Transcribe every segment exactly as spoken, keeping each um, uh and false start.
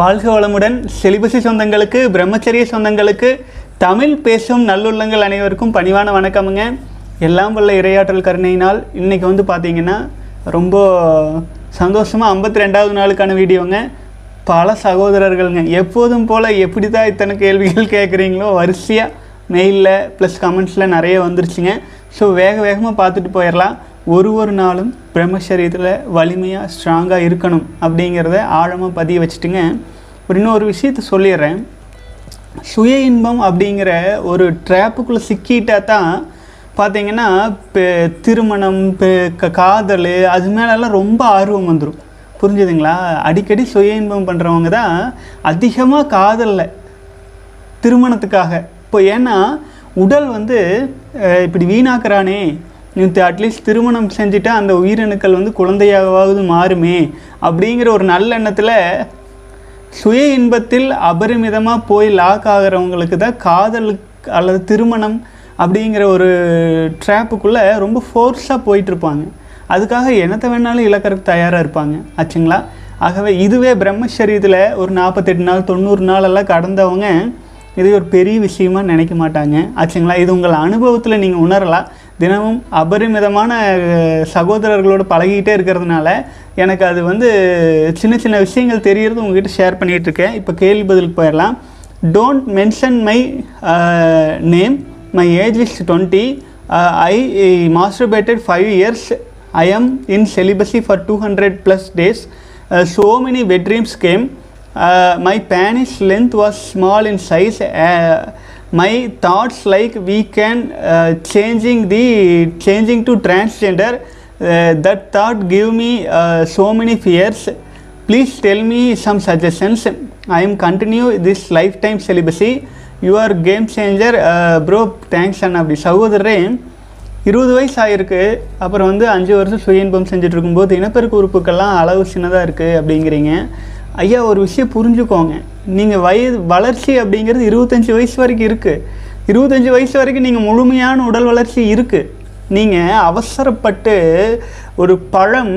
வாழ்க வளமுடன். செலிபசி சொந்தங்களுக்கு, பிரம்மச்சரிய சொந்தங்களுக்கு, தமிழ் பேசும் நல்லுள்ளங்கள் அனைவருக்கும் பணிவான வணக்கமுங்க. எல்லாம் வல்ல இறையாற்றல் கருணையினால் இன்றைக்கி வந்து பார்த்திங்கன்னா ரொம்ப சந்தோஷமாக ஐம்பத்தி ரெண்டாவது நாளுக்கான வீடியோங்க. பல சகோதரர்கள்ங்க எப்போதும் போல் எப்படி தான் இத்தனை கேள்விகள் கேட்குறீங்களோ வரிசையாக மெயிலில் ப்ளஸ் கமெண்ட்ஸில் நிறைய வந்துருச்சுங்க. ஸோ வேக வேகமாக பார்த்துட்டு போயிடலாம். ஒரு ஒரு நாளும் பிரம்மச்சரியத்தில் வலிமையாக ஸ்ட்ராங்காக இருக்கணும் அப்படிங்கிறத ஆழமாக பதிய வச்சுட்டுங்க. இன்னும் ஒரு விஷயத்த சொல்லிடுறேன். சுய இன்பம் அப்படிங்கிற ஒரு ட்ராப்புக்குள்ளே சிக்கிட்டால் தான் பார்த்திங்கன்னா திருமணம், காதல், அது மேலெல்லாம் ரொம்ப ஆர்வம் வந்துடும். புரிஞ்சுதுங்களா? அடிக்கடி சுய இன்பம் பண்ணுறவங்க தான் அதிகமாக காதலில், திருமணத்துக்காக. இப்போ ஏன்னா உடல் வந்து இப்படி வீணாக்குறானே, அட்லீஸ்ட் திருமணம் செஞ்சுட்டா அந்த உயிரணுக்கள் வந்து குழந்தையாகவாவது மாறுமே அப்படிங்கிற ஒரு நல்ல எண்ணத்தில் சுய இன்பத்தில் அபரிமிதமாக போய் லாக் ஆகிறவங்களுக்கு தான் காதலுக்கு அல்லது திருமணம் அப்படிங்கிற ஒரு ட்ராப்புக்குள்ளே ரொம்ப ஃபோர்ஸாக போயிட்டுருப்பாங்க. அதுக்காக என்னத்தை வேணாலும் இழக்கிறதுக்கு தயாராக இருப்பாங்க. ஆச்சுங்களா? ஆகவே இதுவே பிரம்மச்சரியத்தில் ஒரு நாற்பத்தெட்டு நாள் தொண்ணூறு நாளெல்லாம் கடந்தவங்க இது ஒரு பெரிய விஷயமாக நினைக்க மாட்டாங்க. ஆச்சுங்களா? இது உங்கள் அனுபவத்தில் நீங்கள் உணரலாம். தினமும் அபரிமிதமான சகோதரர்களோடு பழகிக்கிட்டே இருக்கிறதுனால எனக்கு அது வந்து சின்ன சின்ன விஷயங்கள் தெரிகிறது உங்கள்கிட்ட ஷேர் பண்ணிகிட்ருக்கேன். இப்போ கேள்வி பதிலுக்கு போயிடலாம். Don't mention my name, my age is twenty, I masturbated five years, I am in celibacy for two hundred plus days, so many wet dreams came, my penis length was small in size, my thoughts like we can uh, changing the changing to transgender, uh, that thought give me uh, so many fears. Please tell me some suggestions. I am continue this lifetime celibacy. You are game changer, uh, bro. Thanks. And அப்படி சகோதரே, இருபது வயசு ஆகிருக்கு, அப்புறம் வந்து அஞ்சு வருஷம் சுய இன்பம் செஞ்சுட்டு இருக்கும்போது இனப்பெருக்க உறுப்புக்கெல்லாம் அளவு சின்னதாக இருக்குது அப்படிங்கிறீங்க. ஐயா, ஒரு விஷயம் புரிஞ்சுக்கோங்க. நீங்கள் வயது வளர்ச்சி அப்படிங்கிறது இருபத்தஞ்சி வயசு வரைக்கும் இருக்குது. இருபத்தஞ்சி வயசு வரைக்கும் நீங்கள் முழுமையான உடல் வளர்ச்சி இருக்குது. நீங்கள் அவசரப்பட்டு ஒரு பழம்,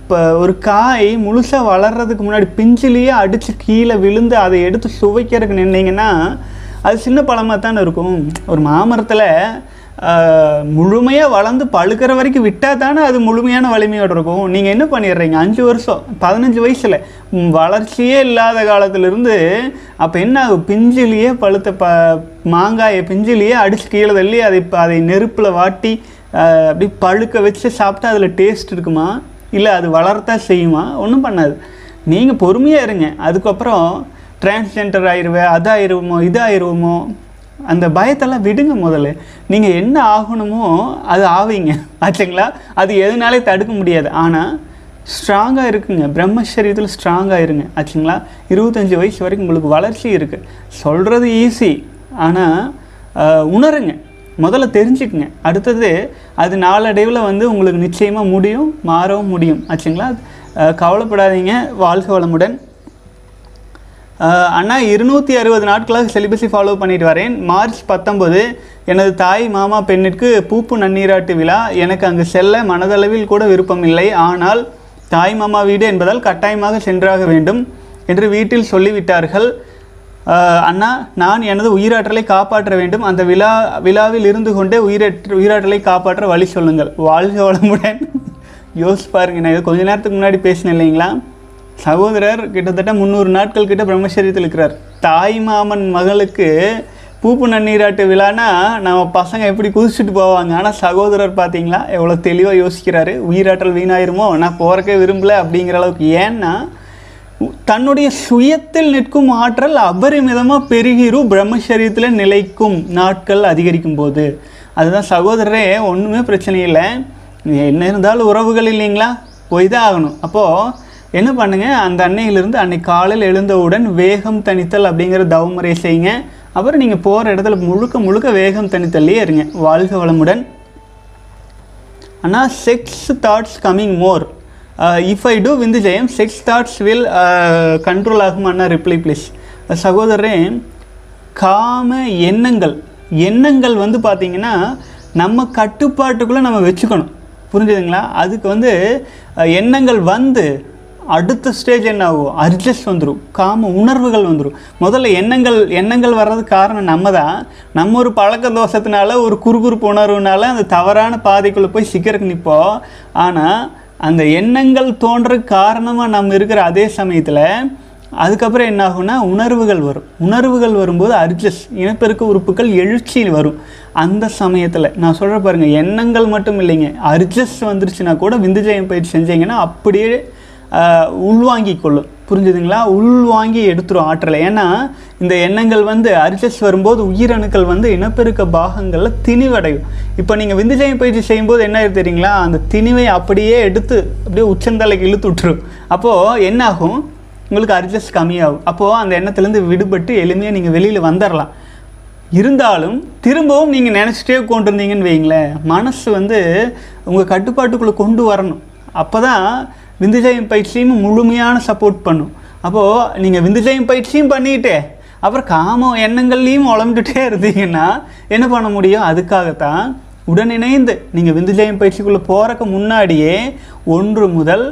இப்போ ஒரு காய் முழுசாக வளர்கிறதுக்கு முன்னாடி பிஞ்சிலேயே அடித்து கீழே விழுந்து அதை எடுத்து சுவைக்கிறதுக்கு நின்னீங்கன்னா அது சின்ன பழமாக தானே இருக்கும். ஒரு மாமரத்தில் முழுமையாக வளர்ந்து பழுக்கிற வரைக்கும் விட்டால் தானே அது முழுமையான வலிமையோடு இருக்கும். நீங்கள் என்ன பண்ணிடுறீங்க? அஞ்சு வருஷம் பதினஞ்சு வயசில் வளர்ச்சியே இல்லாத காலத்திலிருந்து அப்போ என்ன ஆகும்? பிஞ்சிலேயே பழுத்த ப மாங்காயை பிஞ்சிலேயே அடித்து கீழே தள்ளி அதை இப்போ அதை நெருப்பில் வாட்டி அப்படி பழுக்க வச்சு சாப்பிட்டா அதில் டேஸ்ட் இருக்குமா? இல்லை அது வளர்த்தா செய்யுமா? ஒன்றும் பண்ணாது. நீங்கள் பொறுமையாக இருங்க. அதுக்கப்புறம் டிரான்ஸ்ஜெண்டர் ஆயிடுவேன், அதாயிருவோமோ, இதாயிருவோமோ, அந்த பயத்தெல்லாம் விடுங்க. முதல்ல நீங்கள் என்ன ஆகணுமோ அது ஆவீங்க. ஆச்சுங்களா? அது எதுனாலே தடுக்க முடியாது. ஆனால் ஸ்ட்ராங்காக இருக்குங்க. பிரம்மச்சரியத்தில் ஸ்ட்ராங்காக இருங்க. ஆச்சுங்களா? இருபத்தஞ்சி வயசு வரைக்கும் உங்களுக்கு வளர்ச்சி இருக்குது. சொல்கிறது ஈஸி, ஆனால் உணருங்க. முதல்ல தெரிஞ்சுக்குங்க. அடுத்தது அது நாளடைவில் வந்து உங்களுக்கு நிச்சயமாக முடியும், மாறவும் முடியும். ஆச்சுங்களா? கவலைப்படாதீங்க. வாழ்க வளமுடன். அண்ணா, இருநூற்றி அறுபது நாட்களாக செலிபஸை ஃபாலோ பண்ணிட்டு வரேன். மார்ச் பத்தொம்போது எனது தாய் மாமா பெண்ணிற்கு பூப்பு நன்னீராட்டு விழா. எனக்கு அங்கு செல்ல மனதளவில் கூட விருப்பம் இல்லை. ஆனால் தாய் மாமா வீடு என்பதால் கட்டாயமாக சென்றாக வேண்டும் என்று வீட்டில் சொல்லிவிட்டார்கள். அண்ணா, நான் எனது உயிராற்றலை காப்பாற்ற வேண்டும். அந்த விழா விழாவில் இருந்து கொண்டே உயிரற்ற உயிராற்றலை காப்பாற்ற வழி சொல்லுங்கள். வாழ்க வளமுடன். யோசிச்சு பாருங்க. நான் இது கொஞ்ச நேரத்துக்கு முன்னாடி பேசினேன் இல்லைங்களா? சகோதரர் கிட்டத்தட்ட முந்நூறு நாட்கள் கிட்ட பிரம்மச்சரியத்தில் இருக்கிறார். தாய் மாமன் மகளுக்கு பூப்பு நன்னீராட்டு விழான்னா நம்ம பசங்க எப்படி குதிச்சுட்டு போவாங்க. ஆனால் சகோதரர் பார்த்தீங்களா எவ்வளோ தெளிவாக யோசிக்கிறாரு. உயிராற்றல் வீணாயிருமோ, நான் போகிறக்கே விரும்பலை அப்படிங்கிற அளவுக்கு. ஏன்னா தன்னுடைய சுயத்தில் நிற்கும் ஆற்றல் அபரிமிதமாக பெருகிரும். பிரம்மச்சரியத்தில் நிலைக்கும் நாட்கள் அதிகரிக்கும் போது அதுதான் சகோதரரே, ஒன்றுமே பிரச்சனை இல்லை. என்ன இருந்தாலும் உறவுகள் இல்லைங்களா, போய் தான் ஆகணும். அப்போது என்ன பண்ணுங்கள், அந்த அன்னையிலிருந்து அன்னைக்கு காலையில் எழுந்தவுடன் வேகம் தனித்தல் அப்படிங்கிற தவமுறையை செய்யுங்க. அப்புறம் நீங்கள் போகிற இடத்துல முழுக்க முழுக்க வேகம் தனித்தல்லையே இருங்க. வாழ்க வளமுடன். ஆனால் sex thoughts coming more, if I do விந்து ஜெயம் செக்ஸ் தாட்ஸ் வில் கண்ட்ரோல் ஆகுமாண்ணா? Reply please. சகோதரரே, காம எண்ணங்கள் எண்ணங்கள் வந்து பார்த்திங்கன்னா நம்ம கட்டுப்பாட்டுக்குள்ளே நம்ம வச்சுக்கணும். புரிஞ்சுதுங்களா? அதுக்கு வந்து எண்ணங்கள் வந்து அடுத்த ஸ்டேஜ் என்ன ஆகும், அட்ஜஸ்ட் வந்துடும், காம உணர்வுகள் வந்துடும். முதல்ல எண்ணங்கள் எண்ணங்கள் வர்றதுக்கு காரணம் நம்ம தான். நம்ம ஒரு பழக்க தோஷத்தினால ஒரு குறுகுறுப்பு உணர்வுனால அந்த தவறான பாதைக்குள்ளே போய் சிக்கறக்கு நிற்போம். ஆனால் அந்த எண்ணங்கள் தோன்றதுக்கு காரணமாக நம்ம இருக்கிற அதே சமயத்தில் அதுக்கப்புறம் என்ன ஆகும்னா உணர்வுகள் வரும். உணர்வுகள் வரும்போது அட்ஜஸ்ட் இனப்பெருக்க உறுப்புகள் எழுச்சியில் வரும். அந்த சமயத்தில் நான் சொல்கிற பாருங்கள், எண்ணங்கள் மட்டும் இல்லைங்க, அட்ஜஸ்ட் வந்துருச்சுன்னா கூட விந்துஜயம் பயிற்சி செஞ்சீங்கன்னா அப்படியே உள்வாங்கி கொள்ளும். புரிஞ்சுதுங்களா? உள்வாங்கி எடுத்துரும் ஆற்றலை. ஏன்னா இந்த எண்ணங்கள் வந்து அரிசஸ் வரும்போது உயிரணுக்கள் வந்து இனப்பெருக்க பாகங்களில் திணிவடையும். இப்போ நீங்கள் விந்துஜயம் பயிற்சி செய்யும்போது என்ன தெரியுங்களா, அந்த திணிவை அப்படியே எடுத்து அப்படியே உச்சந்தலைக்கு இழுத்து விட்டுரும். அப்போது என்னாகும், உங்களுக்கு அரிசஸ் கம்மியாகும். அப்போது அந்த எண்ணத்துலேருந்து விடுபட்டு எளிமையாக நீங்கள் வெளியில் வந்துடலாம். இருந்தாலும் திரும்பவும் நீங்கள் நினச்சிட்டே கொண்டு இருந்தீங்கன்னு வைங்களேன், மனசு வந்து உங்கள் கட்டுப்பாட்டுக்குள்ளே கொண்டு வரணும். அப்போ தான் விந்துஜயம் பயிற்சியும் முழுமையான சப்போர்ட் பண்ணும். அப்போது நீங்கள் விந்துஜயம் பயிற்சியும் பண்ணிக்கிட்டே அப்புறம் காம எண்ணங்கள்லேயும் உழந்துட்டே இருந்தீங்கன்னா என்ன பண்ண முடியும்? அதுக்காகத்தான் உடனிணைந்து நீங்கள் விந்துஜயம் பயிற்சிக்குள்ளே போகிறக்கு முன்னாடியே ஒன்று முதல்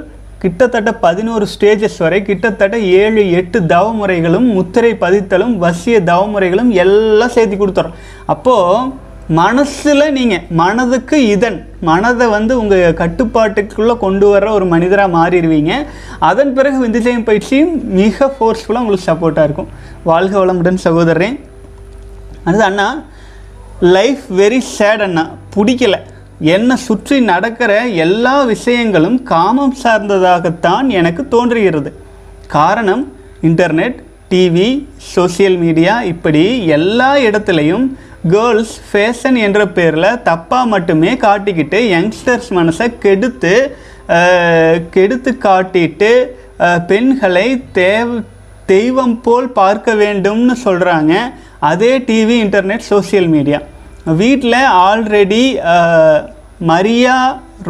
கிட்டத்தட்ட பதினோரு ஸ்டேஜஸ் வரை கிட்டத்தட்ட ஏழு எட்டு தவ முறைகளும் முத்திரை பதித்தலும் வசிய தவ முறைகளும் எல்லாம் சேர்த்து கொடுத்துறோம். அப்போது மனசில் நீங்கள் மனதுக்கு இதன் மனதை வந்து உங்கள் கட்டுப்பாட்டுக்குள்ளே கொண்டு வர்ற ஒரு மனிதராக மாறிடுவீங்க. அதன் பிறகு விந்துஜயம் பயிற்சியும் மிக ஃபோர்ஸ்ஃபுல்லாக உங்களுக்கு சப்போர்ட்டாக இருக்கும். வாழ்க வளமுடன் சகோதரன். அடுத்து அண்ணா, லைஃப் வெரி சேட் அண்ணா, பிடிக்கலை. என்னை சுற்றி நடக்கிற எல்லா விஷயங்களும் காமம் சார்ந்ததாகத்தான் எனக்கு தோன்றுகிறது. காரணம் இன்டர்நெட், டிவி, சோசியல் மீடியா இப்படி எல்லா இடத்துலையும் கேர்ள்ஸ் ஃபேஷன் என்ற பேரில் தப்பாக மட்டுமே காட்டிக்கிட்டு யங்ஸ்டர்ஸ் மனசை கெடுத்து கெடுத்து காட்டிட்டு பெண்களை தேவ் தெய்வம் போல் பார்க்க வேண்டும்னு சொல்கிறாங்க. அதே டிவி, இன்டர்நெட், சோசியல் மீடியா வீட்டில் ஆல்ரெடி மரியா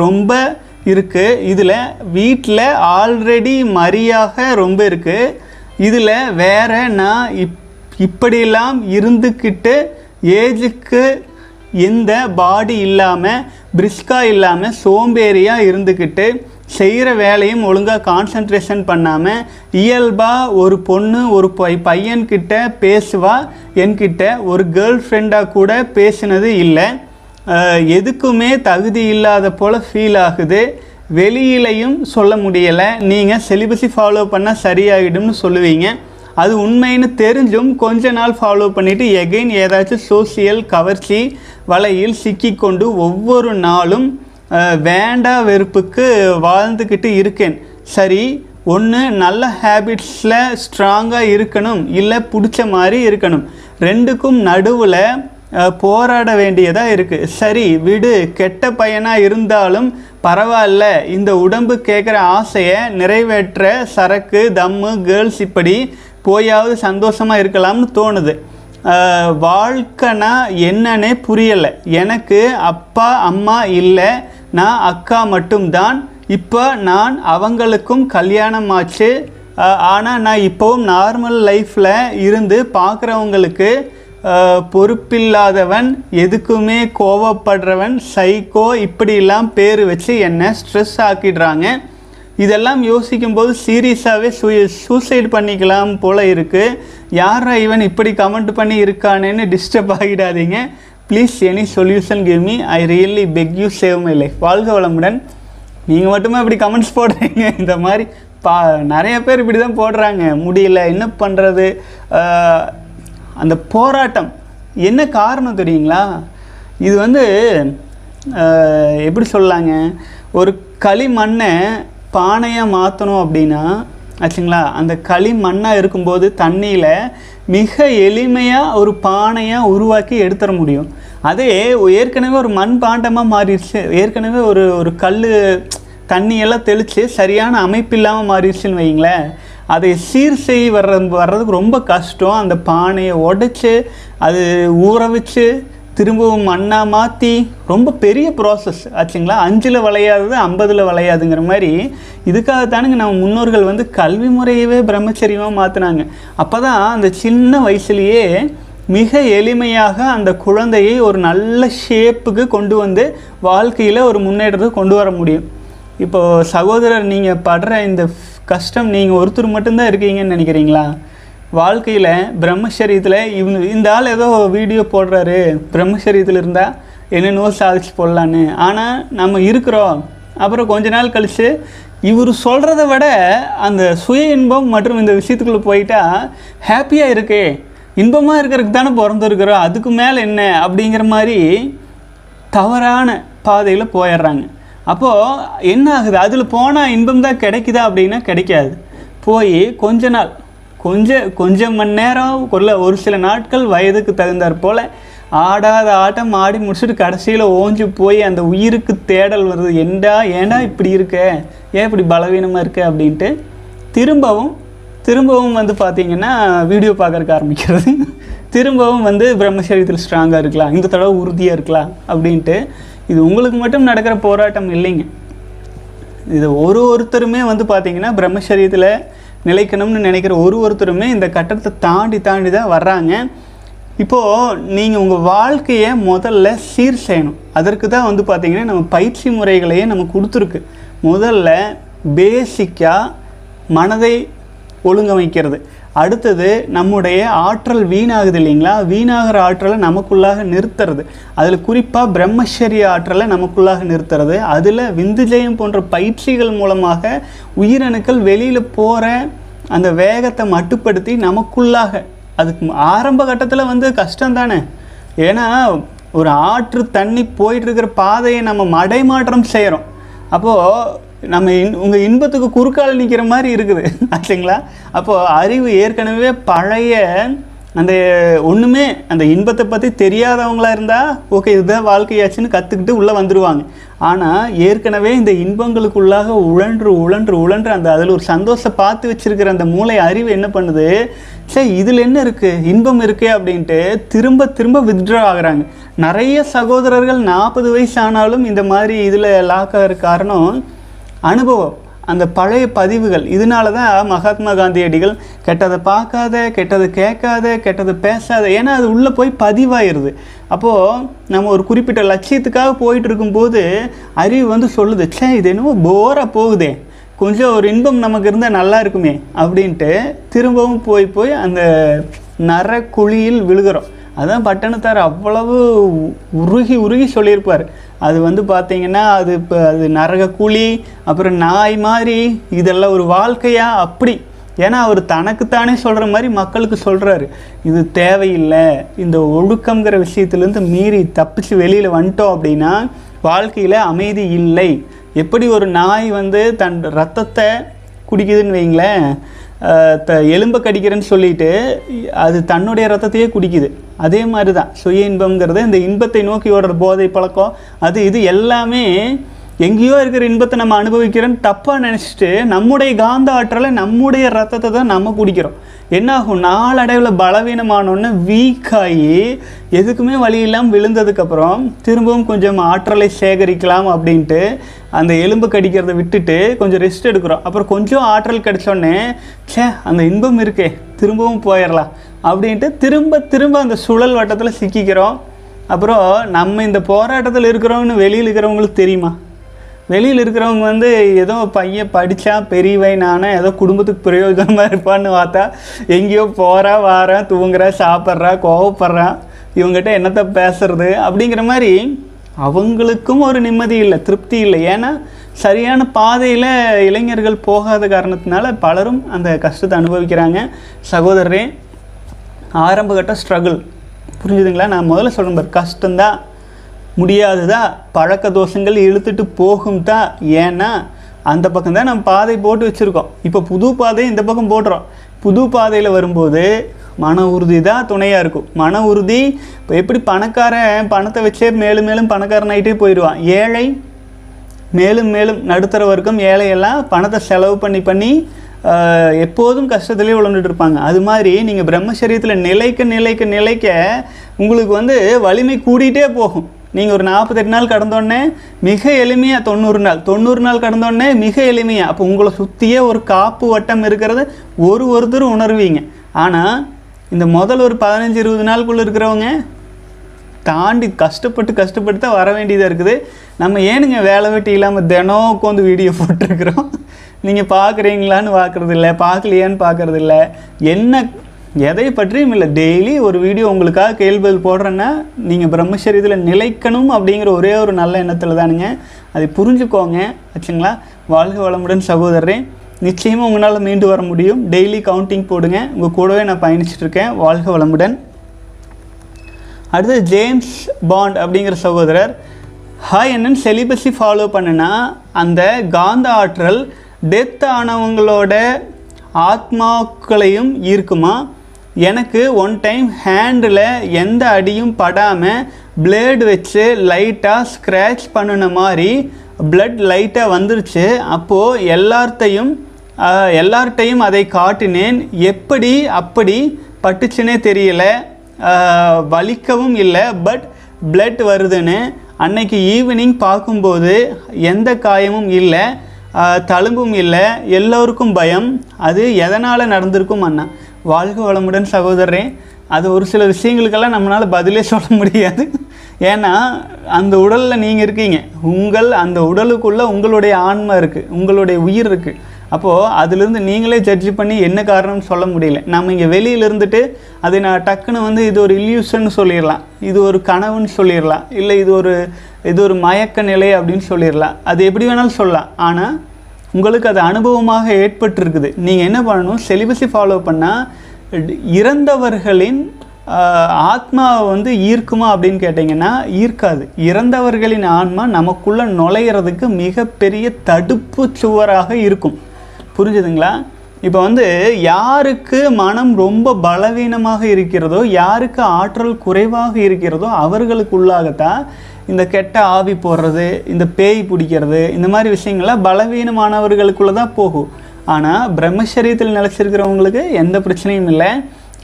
ரொம்ப இருக்குது. இதில் வீட்டில் ஆல்ரெடி மரியாக ரொம்ப இருக்குது. இதில் வேறு நான் இப் இப்படியெல்லாம் இருந்துக்கிட்டு ஏஜுக்கு எந்த பாடி இல்லாமல் பிரிஸ்காக இல்லாமல் சோம்பேறியாக இருந்துக்கிட்டு செய்கிற வேலையும் ஒழுங்காக கான்சன்ட்ரேஷன் பண்ணாமல் இயல்பாக ஒரு பொண்ணு ஒரு பை பையன்கிட்ட பேசுவா, என்கிட்ட ஒரு கேர்ள் ஃப்ரெண்டாக கூட பேசினது இல்லை. எதுக்குமே தகுதி இல்லாத போல் ஃபீல் ஆகுது. வெளியிலையும் சொல்ல முடியலை. நீங்கள் செலிபஸை ஃபாலோ பண்ணால் சரியாகிடும்னு சொல்லுவீங்க. அது உண்மைன்னு தெரிஞ்சும் கொஞ்ச நாள் ஃபாலோ பண்ணிவிட்டு எகெயின் ஏதாச்சும் சோசியல் கவர்ச்சி வலையில் சிக்கிக்கொண்டு ஒவ்வொரு நாளும் வேண்டா வெறுப்புக்கு வாழ்ந்துக்கிட்டு இருக்கேன். சரி, ஒன்று நல்ல ஹேபிட்ஸில் ஸ்ட்ராங்காக இருக்கணும், இல்லை பிடிச்ச மாதிரி இருக்கணும். ரெண்டுக்கும் நடுவில் போராட வேண்டியதாக இருக்குது. சரி விடு, கெட்ட பையனாக இருந்தாலும் பரவாயில்ல, இந்த உடம்பு கேட்குற ஆசையை நிறைவேற்ற சரக்கு, தம்மு, கேர்ள்ஸ் இப்படி போயாவது சந்தோஷமாக இருக்கலாம்னு தோணுது. வாழ்க்கைனா என்னன்னே புரியலை. எனக்கு அப்பா அம்மா இல்லை, நான் அக்கா மட்டும்தான். இப்போ நான் அவங்களுக்கும் கல்யாணமாச்சு. ஆனால் நான் இப்போவும் நார்மல் லைஃப்பில் இருந்து பார்க்குறவங்களுக்கு பொறுப்பில்லாதவன், எதுக்குமே கோவப்படுறவன், சைக்கோ இப்படிலாம் பேர் வச்சு என்னை ஸ்ட்ரெஸ் ஆக்கிடுறாங்க. இதெல்லாம் யோசிக்கும்போது சீரியஸாகவே சூய சூசைட் பண்ணிக்கலாம் போல் இருக்குது. யாரா இவன் இப்படி கமெண்ட் பண்ணி இருக்கானேன்னு டிஸ்டர்ப் ஆகிடாதீங்க. Please any solution give me, I really beg you save my life. வாழ்க வளமுடன். நீங்கள் மட்டுமே இப்படி கமெண்ட்ஸ் போடுறீங்க. இந்த மாதிரி பா நிறைய பேர் இப்படி தான் போடுறாங்க. முடியல, என்ன பண்ணுறது, அந்த போராட்டம். என்ன காரணம் தெரியுங்களா? இது வந்து எப்படி சொல்லாங்க, ஒரு களிமண்ணை பானையாக மாற்றணும் அப்படின்னா ஆச்சுங்களா, அந்த களிமண்ணாக இருக்கும்போது தண்ணியில் மிக எளிமையாக ஒரு பானையாக உருவாக்கி எடுத்துட முடியும். அதே ஏற்கனவே ஒரு மண் பாண்டமாக மாறிடுச்சு, ஏற்கனவே ஒரு ஒரு கல் தண்ணியெல்லாம் தெளித்து சரியான அமைப்பு இல்லாமல் மாறிடுச்சுன்னு வைங்களேன், அதை சீர் செய் வர்ற வர்றதுக்கு ரொம்ப கஷ்டம். அந்த பானையை உடைச்சி அது ஊற வச்சு திரும்பவும் மண்ணாக மாற்றி ரொம்ப பெரிய ப்ராசஸ் ஆச்சுங்களா. அஞ்சில் விளையாதது ஐம்பதில் விளையாதுங்கிற மாதிரி. இதுக்காகத்தானுங்க நம்ம முன்னோர்கள் வந்து கல்வி முறையவே பிரம்மச்சரியமாக மாற்றினாங்க. அப்போ தான் அந்த சின்ன வயசுலேயே மிக எளிமையாக அந்த குழந்தையை ஒரு நல்ல ஷேப்புக்கு கொண்டு வந்து வாழ்க்கையில் ஒரு முன்னேற்றத்தை கொண்டு வர முடியும். இப்போது சகோதரர் நீங்கள் படுற இந்த கஷ்டம் நீங்கள் ஒருத்தர் மட்டும்தான் இருக்கீங்கன்னு நினைக்கிறீங்களா? வாழ்க்கையில் பிரம்மச்சரியத்தில் இவங்க இந்த ஆள் ஏதோ வீடியோ போடுறாரு, பிரம்மச்சரியத்தில் இருந்தால் என்னென்னோ சாதிச்சு போடலான்னு. ஆனால் நம்ம இருக்கிறோம், அப்புறம் கொஞ்ச நாள் கழித்து இவர் சொல்கிறத விட அந்த சுய இன்பம் மற்றும் இந்த விஷயத்துக்குள்ளே போயிட்டால் ஹாப்பியாக இருக்கே, இன்பமாக இருக்கிறதுக்கு தானே பிறந்திருக்கிறோம், அதுக்கு மேலே என்ன அப்படிங்கிற மாதிரி தவறான பாதையில் போயிடுறாங்க. அப்போது என்ன ஆகுது, அதில் போனால் இன்பம் தான் கிடைக்குதா அப்படின்னா கிடைக்காது. போய் கொஞ்ச நாள் கொஞ்சம் கொஞ்சம் மணி நேரம் கொள்ள ஒரு சில நாட்கள் வயதுக்கு தகுந்தாற் போல் ஆடாத ஆட்டம் ஆடி முடிச்சுட்டு கடைசியில் ஓஞ்சி போய் அந்த உயிருக்கு தேடல் வருது, ஏண்டா ஏண்டா இப்படி இருக்க, ஏன் இப்படி பலவீனமாக இருக்க அப்படின்ட்டு திரும்பவும் திரும்பவும் வந்து பார்த்திங்கன்னா வீடியோ பார்க்கறக்கு ஆரம்பிக்கிறது, திரும்பவும் வந்து பிரம்மச்சரியத்தில் ஸ்ட்ராங்காக இருக்கலாம், இந்த தடவை உறுதியாக இருக்கலாம் அப்படின்ட்டு. இது உங்களுக்கு மட்டும் நடக்கிற போராட்டம் இல்லைங்க, இது ஒரு ஒருத்தருமே வந்து பார்த்திங்கன்னா பிரம்மச்சரியத்தில் நிலைக்கணும்னு நினைக்கிற ஒரு ஒருத்தருமே இந்த கட்டத்தை தாண்டி தாண்டி தான் வர்றாங்க. இப்போது நீங்கள் உங்கள் வாழ்க்கையை முதல்ல சீர் செய்யணும். அதற்கு தான் வந்து பார்த்திங்கன்னா நம்ம பயிற்சி முறைகளையே நம்ம கொடுத்துருக்கு. முதல்ல பேசிக்காக மனதை ஒழுங்கமைக்கிறது, அடுத்தது நம்முடைய ஆற்றல் வீணாகுது இல்லைங்களா, வீணாகிற ஆற்றலை நமக்குள்ளாக நிறுத்துறது, அதில் குறிப்பாக பிரம்மச்சரிய ஆற்றலை நமக்குள்ளாக நிறுத்துறது, அதில் விந்துஜயம் போன்ற பயிற்சிகள் மூலமாக உயிரணுக்கள் வெளியில் போகிற அந்த வேகத்தை மட்டுப்படுத்தி நமக்குள்ளாக. அதுக்கு ஆரம்ப கட்டத்தில் வந்து கஷ்டம்தானே, ஏன்னா ஒரு ஆற்று தண்ணி போயிட்டுருக்கிற பாதையை நம்ம மடைமாற்றம் செய்கிறோம். அப்போது நம்ம இன் உங்கள் இன்பத்துக்கு குறுக்கால் நிற்கிற மாதிரி இருக்குது ஆச்சுங்களா. அப்போது அறிவு ஏற்கனவே பழைய அந்த ஒன்றுமே அந்த இன்பத்தை பற்றி தெரியாதவங்களாக இருந்தால் ஓகே இதுதான் வாழ்க்கையாச்சுன்னு கற்றுக்கிட்டு உள்ளே வந்துடுவாங்க. ஆனால் ஏற்கனவே இந்த இன்பங்களுக்குள்ளாக உழன்று உழன்று உழன்று அந்த அதில் ஒரு சந்தோஷத்தை பார்த்து வச்சுருக்கிற அந்த மூளை அறிவு என்ன பண்ணுது, சரி இதில் என்ன இருக்குது, இன்பம் இருக்கே அப்படின்ட்டு திரும்ப திரும்ப வித்ட்ரா ஆகிறாங்க. நிறைய சகோதரர்கள் நாற்பது வயசு ஆனாலும் இந்த மாதிரி இதில் லாக் ஆகிற காரணம் அனுபவம், அந்த பழைய பதிவுகள். இதனால தான் மகாத்மா காந்தியடிகள் கெட்டதை பார்க்காத, கெட்டதை கேட்காத, கெட்டதை பேசாத, ஏன்னா அது உள்ளே போய் பதிவாயிடுது. அப்போது நம்ம ஒரு குறிப்பிட்ட லட்சியத்துக்காக போயிட்டுருக்கும்போது அறிவு வந்து சொல்லுது, சே இது என்னவோ போராக போகுதே, கொஞ்சம் ஒரு இன்பம் நமக்கு இருந்தால் நல்லா இருக்குமே அப்படின்ட்டு திரும்பவும் போய் போய் அந்த நர குழியில் விழுகிறோம். அதுதான் பட்டணத்தார் அவ்வளவு உருகி உருகி சொல்லியிருப்பார். அது வந்து பார்த்திங்கன்னா அது இப்போ அது நரக கூலி, அப்புறம் நாய் மாதிரி, இதெல்லாம் ஒரு வாழ்க்கையா அப்படி. ஏன்னா அவர் தனக்குத்தானே சொல்கிற மாதிரி மக்களுக்கு சொல்கிறாரு, இது தேவையில்லை, இந்த ஒழுக்கங்கிற விஷயத்துலேருந்து மீறி தப்பிச்சு வெளியில் வந்துட்டோம் அப்படின்னா வாழ்க்கையில் அமைதி இல்லை. எப்படி ஒரு நாய் வந்து தன் ரத்தத்தை குடிக்குதுன்னு வைங்களேன், த எலும்பை கடிக்கிறேன்னு சொல்லிட்டு அது தன்னுடைய ரத்தத்தையே குடிக்குது, அதே மாதிரி தான் சுய இன்பங்கிறது. இந்த இன்பத்தை நோக்கி ஓடுற போதை பழக்கம் அது இது எல்லாமே எங்கேயோ இருக்கிற இன்பத்தை நம்ம அனுபவிக்கிறோன்னு தப்பாக நினச்சிட்டு நம்முடைய காந்த ஆற்றலை நம்முடைய ரத்தத்தை தான் நம்ம குடிக்கிறோம். என்னாகும், நாளடைவில் பலவீனமானோன்னு வீக்காகி எதுக்குமே வழி இல்லாமல் விழுந்ததுக்கப்புறம் திரும்பவும் கொஞ்சம் ஆற்றலை சேகரிக்கலாம் அப்படின்ட்டு அந்த எலும்பு கடிக்கிறத விட்டுட்டு கொஞ்சம் ரெஸ்ட் எடுக்கிறோம். அப்புறம் கொஞ்சம் ஆற்றல் கிடைச்சோடனே சே அந்த இன்பம் இருக்கே திரும்பவும் போயிடலாம் அப்படின்ட்டு திரும்ப திரும்ப அந்த சுழல் வட்டத்தில் சிக்கிக்கிறோம். அப்புறம் நம்ம இந்த போராட்டத்தில் இருக்கிறோம்னு வெளியில் இருக்கிறவங்களுக்கு தெரியுமா? வெளியில் இருக்கிறவங்க வந்து ஏதோ பையன் படித்தான் பெரியவன் நானே ஏதோ குடும்பத்துக்கு பிரயோஜனமாக இருப்பான்னு பார்த்தா எங்கேயோ போகிறா வாரான் தூங்குறா சாப்பிட்றா கோவப்படுறான், இவங்ககிட்ட என்னத்தை பேசுறது அப்படிங்கிற மாதிரி அவங்களுக்கும் ஒரு நிம்மதி இல்லை, திருப்தி இல்லை. ஏன்னா சரியான பாதையில் இளைஞர்கள் போகாத காரணத்தினால பலரும் அந்த கஷ்டத்தை அனுபவிக்கிறாங்க. சகோதரரே, ஆரம்பகட்ட ஸ்ட்ரகிள் புரிஞ்சுதுங்களா? நான் முதல்ல சொல்கிறேன் பாரு, கஷ்டந்தான், முடியாதுதா, பழக்க தோஷங்கள் இழுத்துட்டு போகும் தான். ஏன்னா அந்த பக்கம் தான் நம்ம பாதை போட்டு வச்சுருக்கோம். இப்போ புது பாதையை இந்த பக்கம் போடுறோம். புது பாதையில் வரும்போது மன உறுதி தான் துணையாக இருக்கும். மன உறுதி இப்போ எப்படி பணக்காரன் பணத்தை வச்சே மேலும் மேலும் பணக்காரனாகிட்டே போயிடுவான், ஏழை மேலும் மேலும் நடுத்தர வர்க்கம் ஏழையெல்லாம் பணத்தை செலவு பண்ணி பண்ணி எப்போதும் கஷ்டத்துலேயே விழுந்துட்டு இருப்பாங்க. அது மாதிரி நீங்கள் பிரம்மச்சரியத்தில் நிலைக்க நிலைக்க நிலைக்க உங்களுக்கு வந்து வலிமை கூடிகிட்டே போகும். நீங்கள் ஒரு நாற்பத்தெட்டு நாள் கடந்தோடனே மிக எளிமையாக தொண்ணூறு நாள், தொண்ணூறு நாள் கடந்தோடனே மிக எளிமையாக, அப்போ உங்களை சுற்றியே ஒரு காப்பு வட்டம் இருக்கிறத ஒரு ஒருத்தரும் உணர்வீங்க. ஆனால் இந்த முதல் ஒரு பதினஞ்சு இருபது நாளுக்குள்ளே இருக்கிறவங்க தாண்டி கஷ்டப்பட்டு கஷ்டப்பட்டு தான் வர வேண்டியதாக இருக்குது. நம்ம ஏனுங்க வேலை வெட்டி இல்லாமல் தினம் உட்காந்து வீடியோ போட்டிருக்கிறோம். நீங்கள் பார்க்குறீங்களான்னு பார்க்குறதில்ல, பார்க்கலையான்னு பார்க்குறதில்ல, என்ன எதை பற்றியும் இல்லை. டெய்லி ஒரு வீடியோ உங்களுக்காக கேள்விகள் போடுறேன்னா நீங்கள் பிரம்மச்சரியத்தில் நிலைக்கணும் அப்படிங்கிற ஒரே ஒரு நல்ல எண்ணத்தில் தானுங்க. அதை புரிஞ்சுக்கோங்க ஆச்சுங்களா. வாழ்க வளமுடன் சகோதரரே. நிச்சயமாக உங்களால் மீண்டு வர முடியும். டெய்லி கவுண்டிங் போடுங்க. உங்கள் கூடவே நான் பயணிச்சிட்ருக்கேன். வாழ்க வளமுடன். அடுத்து ஜேம்ஸ் பாண்ட் அப்படிங்கிற சகோதரர், ஹாய் என்னன்னு செலிபஸி ஃபாலோ பண்ணுனா அந்த காந்த ஆற்றல் டெத் ஆனவங்களோட ஆத்மாக்களையும் ஈர்க்குமா? எனக்கு ஒன் டைம் ஹேண்டில் எந்த அடியும் படாமல் பிளேடு வச்சு லைட்டாக ஸ்க்ராட்ச் பண்ணின மாதிரி பிளட் லைட்டாக வந்துருச்சு. அப்போது எல்லார்த்தையும் எல்லார்ட்டையும் அதை காட்டினேன். எப்படி அப்படி பட்டுச்சுன்னே தெரியல, வலிக்கவும் இல்லை, பட் பிளட் வருதுன்னு. அன்னைக்கு ஈவினிங் பார்க்கும்போது எந்த காயமும் இல்லை, தழும்பும் இல்லை. எல்லோருக்கும் பயம், அது எதனால் நடந்திருக்கும் அண்ணா? வாழ்க வளமுடன் சகோதரரே. அது ஒரு சில விஷயங்களுக்கெல்லாம் நம்மளால் பதிலே சொல்ல முடியாது. ஏன்னா அந்த உடலில் நீங்கள் இருக்கீங்க, உங்கள் அந்த உடலுக்குள்ளே உங்களுடைய ஆன்மா இருக்குது, உங்களுடைய உயிர் இருக்குது. அப்போது அதிலிருந்து நீங்களே ஜட்ஜ் பண்ணி என்ன காரணம்னு சொல்ல முடியல. நம்ம இங்கே வெளியில் இருந்துட்டு அதை நான் டக்குன்னு வந்து இது ஒரு இல்யூஷன்னு சொல்லிடலாம், இது ஒரு கனவுன்னு சொல்லிடலாம், இல்லை இது ஒரு இது ஒரு மயக்க நிலை அப்படின்னு சொல்லிடலாம். அது எப்படி வேணாலும் சொல்லலாம். ஆனால் உங்களுக்கு அது அனுபவமாக ஏற்பட்டுருக்குது. நீங்கள் என்ன பண்ணணும், செலிபஸை ஃபாலோ பண்ணால் இறந்தவர்களின் ஆத்மாவை வந்து ஈர்க்குமா அப்படின்னு கேட்டிங்கன்னா ஈர்க்காது. இறந்தவர்களின் ஆன்மா நமக்குள்ளே நுழையிறதுக்கு மிகப்பெரிய தடுப்பு சுவராக இருக்கும். புரிஞ்சுதுங்களா? இப்போ வந்து யாருக்கு மனம் ரொம்ப பலவீனமாக இருக்கிறதோ, யாருக்கு ஆற்றல் குறைவாக இருக்கிறதோ அவர்களுக்குள்ளாகத்தான் இந்த கெட்ட ஆவி போடுறது, இந்த பேய் பிடிக்கிறது, இந்த மாதிரி விஷயங்கள்லாம் பலவீனமானவர்களுக்குள்ளே தான் போகும். ஆனால் பிரம்மச்சரியத்தில் நிலைச்சிருக்கிறவங்களுக்கு எந்த பிரச்சனையும் இல்லை.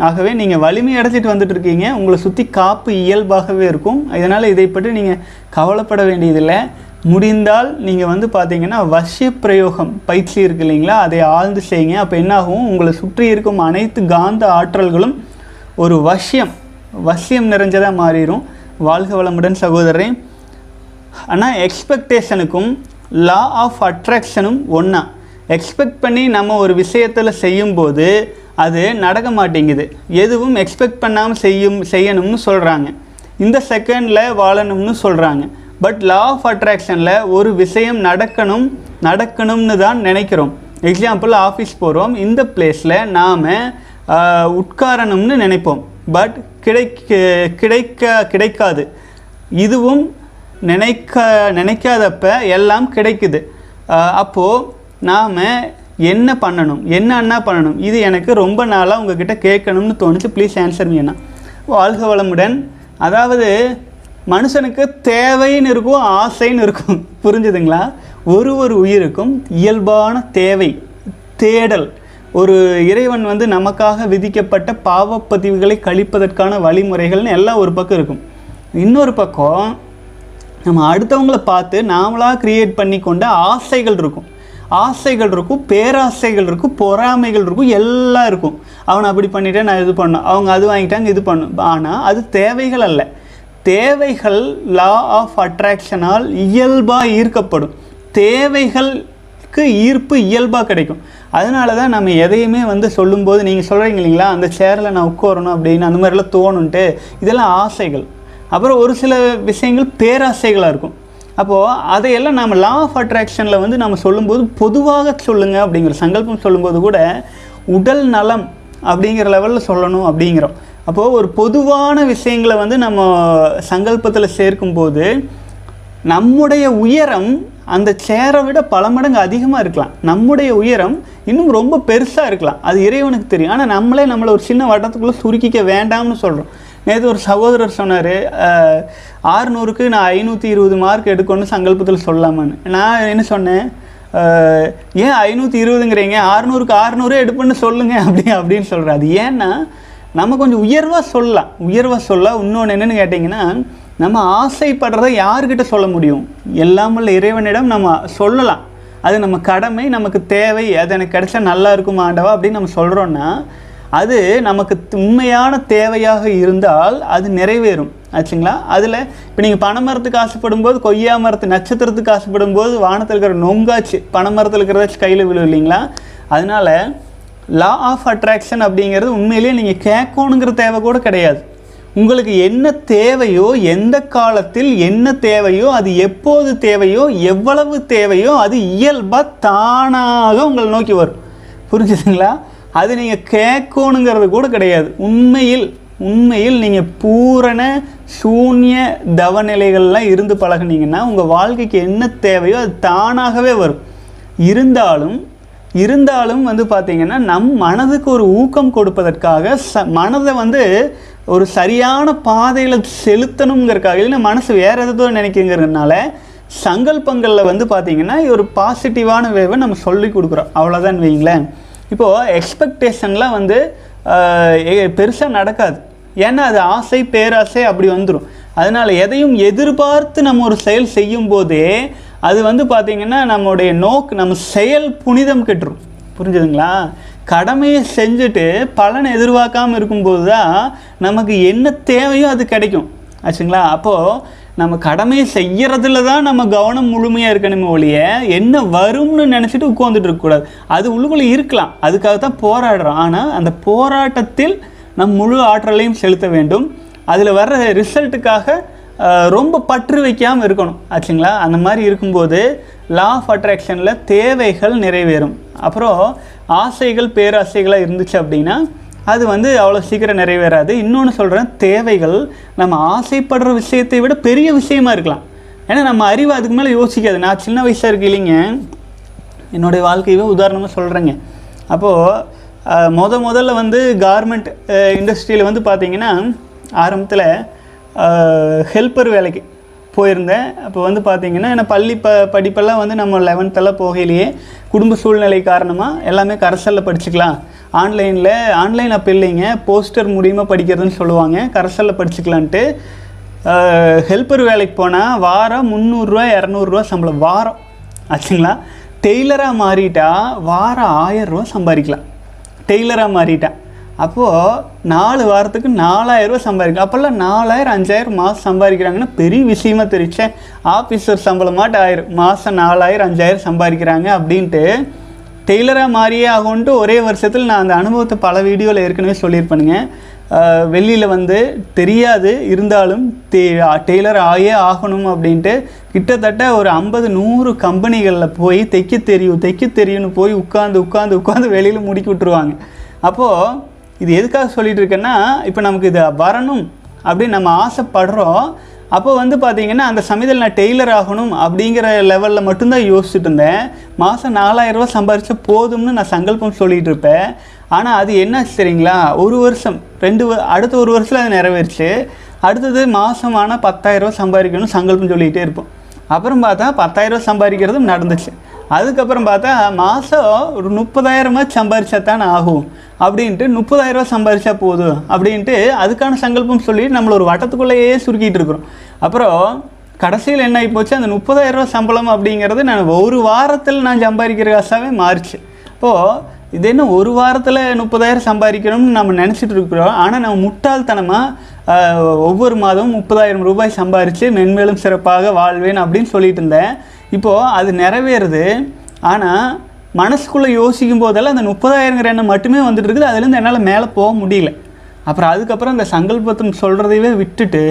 ஆகவே நீங்கள் வலிமை அடைச்சிட்டு வந்துட்டுருக்கீங்க, உங்களை சுற்றி காப்பு இயல்பாகவே இருக்கும். இதனால் இதை பற்றி நீங்கள் கவலைப்பட வேண்டியதில்லை. முடிந்தால் நீங்கள் வந்து பார்த்தீங்கன்னா வசிய பிரயோகம் பயிற்சி இருக்கு இல்லைங்களா, அதை ஆழ்ந்து செய்யுங்க. அப்போ என்னாகும், உங்களை சுற்றி இருக்கும் அனைத்து காந்த ஆற்றல்களும் ஒரு வசியம் வசியம் நிறைஞ்சதாக மாறிடும். வாழ்க வளமுடன் சகோதரரே. ஆனால் எக்ஸ்பெக்டேஷனுக்கும் லா ஆஃப் அட்ராக்ஷனும் ஒன்றா. எக்ஸ்பெக்ட் பண்ணி நம்ம ஒரு விஷயத்தில் செய்யும்போது அது நடக்க மாட்டேங்குது. எதுவும் எக்ஸ்பெக்ட் பண்ணாமல் செய்யும் செய்யணும்னு சொல்கிறாங்க, இந்த செகண்டில் வாழணும்னு சொல்கிறாங்க. பட் லா ஆஃப் அட்ராக்ஷனில் ஒரு விஷயம் நடக்கணும் நடக்கணும்னு தான் நினைக்கிறோம். எக்ஸாம்பிள், ஆஃபீஸ் போகிறோம், இந்த பிளேஸில் நாம் உட்காரணும்னு நினைப்போம், பட் கிடைக்க கிடைக்காது. இதுவும் நினைக்க நினைக்காதப்ப எல்லாம் கிடைக்குது. அப்போது நாம் என்ன பண்ணணும், என்ன அண்ணா பண்ணணும், இது எனக்கு ரொம்ப நாளாக உங்ககிட்ட கேட்கணும்னு தோணுச்சு, ப்ளீஸ் ஆன்சர் மீ அண்ணா. வாழ்க வளமுடன். அதாவது மனுஷனுக்கு தேவைன்னு இருக்கும், ஆசைன்னு இருக்கும். புரிஞ்சுதுங்களா? ஒரு ஒரு உயிருக்கும் இயல்பான தேவை, தேடல். ஒரு இறைவன் வந்து நமக்காக விதிக்கப்பட்ட பாவப்பதிவுகளை கழிப்பதற்கான வழிமுறைகள்னு எல்லாம் ஒரு பக்கம் இருக்கும். இன்னொரு பக்கம் நம்ம அடுத்தவங்களை பார்த்து நாமளாக க்ரியேட் பண்ணி கொண்ட ஆசைகள் இருக்கும், ஆசைகள் இருக்கும், பேராசைகள் இருக்கும், பொறாமைகள் இருக்கும், எல்லாம் இருக்கும். அவன் அப்படி பண்ணிவிட்டேன், நான் இது பண்ணேன், அவங்க அது வாங்கிட்டாங்க, இது பண்ணும். ஆனால் அது தேவைகள் அல்ல. தேவைகள் லா ஆஃப் அட்ராக்ஷனால் இயல்பாக ஈர்க்கப்படும். தேவைகளுக்கு ஈர்ப்பு இயல்பாக கிடைக்கும். அதனால தான் நம்ம எதையுமே வந்து சொல்லும்போது நீங்கள் சொல்கிறீங்க இல்லைங்களா, அந்த சேரில் நான் உட்காரணும் அப்படின்னு அந்த மாதிரிலாம் தோணுன்ட்டு, இதெல்லாம் ஆசைகள். அப்புறம் ஒரு சில விஷயங்கள் பேராசைகளாக இருக்கும். அப்போது அதையெல்லாம் நம்ம லா ஆஃப் அட்ராக்ஷனில் வந்து நம்ம சொல்லும்போது பொதுவாக சொல்லுங்கள் அப்படிங்கிற சங்கல்பம் சொல்லும்போது கூட உடல் நலம் அப்படிங்கிற லெவலில் சொல்லணும் அப்படிங்கிறோம். அப்போது ஒரு பொதுவான விஷயங்களை வந்து நம்ம சங்கல்பத்தில் சேர்க்கும்போது நம்முடைய உயரம் அந்த சேரை விட பல மடங்கு அதிகமாக இருக்கலாம். நம்முடைய உயரம் இன்னும் ரொம்ப பெருசாக இருக்கலாம், அது இறைவனுக்கு தெரியும். ஆனால் நம்மளே நம்மளை ஒரு சின்ன வட்டத்துக்குள்ளே சுருக்கிக்க வேண்டாம்னு சொல்கிறோம். நேற்று ஒரு சகோதரர் சொன்னார், ஆறுநூறுக்கு நான் ஐநூற்றி இருபது மார்க் எடுக்கணும்னு சங்கல்பத்தில் சொல்லலாமான்னு. நான் என்ன சொன்னேன், ஏன் ஐநூற்றி இருபதுங்கிறீங்க, ஆறுநூறுக்கு ஆறுநூறே எடுப்பேன்னு சொல்லுங்கள் அப்படி அப்படின்னு சொல்கிறேன். அது ஏன்னா நம்ம கொஞ்சம் உயர்வாக சொல்லலாம். உயர்வாக சொல்ல இன்னொன்று என்னென்னு கேட்டிங்கன்னா, நம்ம ஆசைப்படுறதை யார்கிட்ட சொல்ல முடியும், எல்லாம் உள்ள இறைவனிடம் நம்ம சொல்லலாம். அது நம்ம கடமை, நமக்கு தேவை, அது எனக்கு கிடைச்சா நல்லா இருக்குமா ஆண்டவா அப்படின்னு நம்ம சொல்கிறோன்னா அது நமக்கு உண்மையான தேவையாக இருந்தால் அது நிறைவேறும் ஆச்சுங்களா. அதில் இப்போ நீங்கள் பனைமரத்துக்கு ஆசைப்படும் போது, கொய்யா மரத்து நட்சத்திரத்துக்கு ஆசைப்படும் போது வானத்தில் இருக்கிற நொங்காச்சு பனைமரத்தில் இருக்கிறதாச்சு கையில் விழும் இல்லைங்களா. அதனால் லா ஆஃப் அட்ராக்ஷன் அப்படிங்கிறது உண்மையிலேயே நீங்கள் கேட்கணுங்கிற தேவை கூட கிடையாது. உங்களுக்கு என்ன தேவையோ, எந்த காலத்தில் என்ன தேவையோ, அது எப்போது தேவையோ, எவ்வளவு தேவையோ, அது இயல்பாக தானாக உங்களை நோக்கி வரும். புரிஞ்சுதுங்களா. அது நீங்கள் கேட்கணுங்கிறது கூட கிடையாது. உண்மையில் உண்மையில் நீங்கள் பூரண சூன்ய தவநிலைகள்லாம் இருந்து பழகுனீங்கன்னா உங்கள் வாழ்க்கைக்கு என்ன தேவையோ அது தானாகவே வரும். இருந்தாலும் இருந்தாலும் வந்து பார்த்திங்கன்னா நம் மனதுக்கு ஒரு ஊக்கம் கொடுப்பதற்காக, ச மனதை வந்து ஒரு சரியான பாதையில் செலுத்தணுங்கிறக்காக, இல்லைன்னா மனசு வேறு எதோ நினைக்குங்கிறதுனால சங்கல்பங்களில் வந்து பார்த்திங்கன்னா ஒரு பாசிட்டிவான வேவை நம்ம சொல்லி கொடுக்குறோம், அவ்வளோதான் வைங்களேன். இப்போது எக்ஸ்பெக்டேஷன்லாம் வந்து பெருசாக நடக்காது. ஏன்னா அது ஆசை பேராசை அப்படி வந்துடும். அதனால் எதையும் எதிர்பார்த்து நம்ம ஒரு செயல் செய்யும் போதே அது வந்து பார்த்திங்கன்னா நம்மளுடைய நோக்கு, நம்ம செயல் புனிதம் கெட்டுரும். புரிஞ்சுதுங்களா. கடமையை செஞ்சுட்டு பலனை எதிர்பார்க்காமல் இருக்கும்போது தான் நமக்கு என்ன தேவையோ அது கிடைக்கும் ஆச்சுங்களா. அப்போது நம்ம கடமையை செய்கிறதுல தான் நம்ம கவனம் முழுமையாக இருக்கணுமே ஒழிய என்ன வரும்னு நினச்சிட்டு உட்காந்துட்டு இருக்கக்கூடாது. அது உள்ளுக்குள்ளே இருக்கலாம், அதுக்காக தான் போராடுறோம். ஆனால் அந்த போராட்டத்தில் நம் முழு ஆற்றலையும் செலுத்த வேண்டும். அதில் வர்ற ரிசல்ட்டுக்காக ரொம்ப பற்று வைக்காமல் இருக்கணும் ஆச்சுங்களா. அந்த மாதிரி இருக்கும்போது லா ஆஃப் அட்ராக்ஷனில் தேவைகள் நிறைவேறும். அப்புறம் ஆசைகள் பேராசைகளாக இருந்துச்சு அப்படின்னா அது வந்து அவ்வளோ சீக்கிரம் நிறைவேறாது. இன்னொன்று சொல்கிறேன், தேவைகள் நம்ம ஆசைப்படுற விஷயத்தை விட பெரிய விஷயமா இருக்கலாம். ஏன்னா நம்ம அறிவு அதுக்கு மேலே யோசிக்காது. நான் சின்ன வயசாக இருக்கு இல்லைங்க, என்னுடைய வாழ்க்கையவே உதாரணமாக சொல்கிறேங்க. அப்போது முத முதல்ல வந்து கார்மெண்ட் இண்டஸ்ட்ரியில் வந்து பார்த்திங்கன்னா ஆரம்பத்தில் ஹெல்ப்பர் வேலைக்கு போயிருந்தேன். அப்போ வந்து பார்த்திங்கன்னா ஏன்னா பள்ளி ப படிப்பெல்லாம் வந்து நம்ம லெவன்த்தெல்லாம் போகையிலேயே குடும்ப சூழ்நிலை காரணமாக எல்லாமே கரசலில் படிச்சுக்கலாம், ஆன்லைனில் ஆன்லைன் அப்போ இல்லைங்க, போஸ்டர் மூலிமா படிக்கிறதுன்னு சொல்லுவாங்க, கரசலில் படிச்சுக்கலான்ட்டு ஹெல்ப்பர் வேலைக்கு போனால் வாரம் முந்நூறுரூவா இரநூறுவா சம்பளம் வாரம் ஆச்சுங்களா. டெய்லராக மாறிட்டா வாரம் ஆயிரரூவா சம்பாதிக்கலாம். டெய்லராக மாறிட்டா அப்போது நாலு வாரத்துக்கு நாலாயிரரூவா சம்பாதிக்கலாம். அப்போல்லாம் நாலாயிரம் அஞ்சாயிரம் மாதம் சம்பாதிக்கிறாங்கன்னா பெரிய விஷயமா தெரிச்சேன். ஆஃபீஸர் சம்பளமாட்ட ஆயிரம் மாதம் நாலாயிரம் அஞ்சாயிரம் சம்பாதிக்கிறாங்க அப்படின்ட்டு டெய்லராக மாறியே ஆகும்ட்டு ஒரே வருஷத்தில் நான் அந்த அனுபவத்தை பல வீடியோவில் ஏற்கனவே சொல்லியிருப்பேனுங்க. வெளியில் வந்து தெரியாது, இருந்தாலும் டெ டெய்லர் ஆகியே ஆகணும் அப்படின்ட்டு கிட்டத்தட்ட ஒரு ஐம்பது நூறு கம்பெனிகளில் போய் தைக்க தெரியும் தைக்க தெரியும்னு போய் உட்காந்து உட்காந்து உட்காந்து வெளியில் முடிக்கி விட்டுருவாங்க. அப்போது இது எதுக்காக சொல்லிகிட்டு இருக்கேன்னா, இப்போ நமக்கு இது வரணும் அப்படின்னு நம்ம ஆசைப்படுறோம். அப்போ வந்து பார்த்திங்கன்னா அந்த சமயத்தில் நான் டெய்லர் ஆகணும் அப்படிங்கிற லெவலில் மட்டும்தான் யோசிச்சுட்டு இருந்தேன். மாதம் நாலாயிரரூவா சம்பாரிச்சா போதும்னு நான் சங்கல்பம் சொல்லிகிட்டு இருப்பேன். ஆனால் அது என்ன சரிங்களா, ஒரு வருஷம் ரெண்டு அடுத்த ஒரு வருஷத்தில் அது நிறைவேறிச்சு. அடுத்தது மாதம் ஆனால் பத்தாயிரரூவா சம்பாதிக்கணும் சங்கல்பம் சொல்லிகிட்டே இருப்போம். அப்புறம் பார்த்தா பத்தாயிரரூவா சம்பாதிக்கிறதும் நடந்துச்சு. அதுக்கப்புறம் பார்த்தா மாதம் ஒரு முப்பதாயிரமா சம்பாரிச்சா தான் ஆகும் அப்படின்ட்டு முப்பதாயிரரூவா சம்பாரிச்சா போதும் அப்படின்ட்டு அதுக்கான சங்கல்பம் சொல்லி நம்மளை ஒரு வட்டத்துக்குள்ளேயே சுருக்கிட்டு இருக்கிறோம். அப்புறம் கடைசியில் என்ன ஆகி போச்சு, அந்த முப்பதாயிரரூவா சம்பளம் அப்படிங்கிறது நான் ஒரு வாரத்தில் நான் சம்பாதிக்கிற காசாகவே மாறிச்சு. இப்போது இது என்ன ஒரு வாரத்தில் முப்பதாயிரம் சம்பாதிக்கணும்னு நம்ம நினச்சிட்டு இருக்கிறோம். ஆனால் நம்ம முட்டாள்தனமாக ஒவ்வொரு மாதமும் முப்பதாயிரம் ரூபாய் சம்பாரித்து மென்மேலும் சிறப்பாக வாழ்வேன் அப்படின்னு சொல்லிட்டு இருந்தேன். இப்போது அது நிறைவேறுது. ஆனால் மனசுக்குள்ளே யோசிக்கும் போதெல்லாம் அந்த முப்பதாயிரங்கிற எண்ணம் மட்டுமே வந்துட்டு இருக்குது. அதுலேருந்து என்னால் மேலே போக முடியல. அப்புறம் அதுக்கப்புறம் அந்த சங்கல்பத்தை சொல்கிறதையே விட்டுட்டு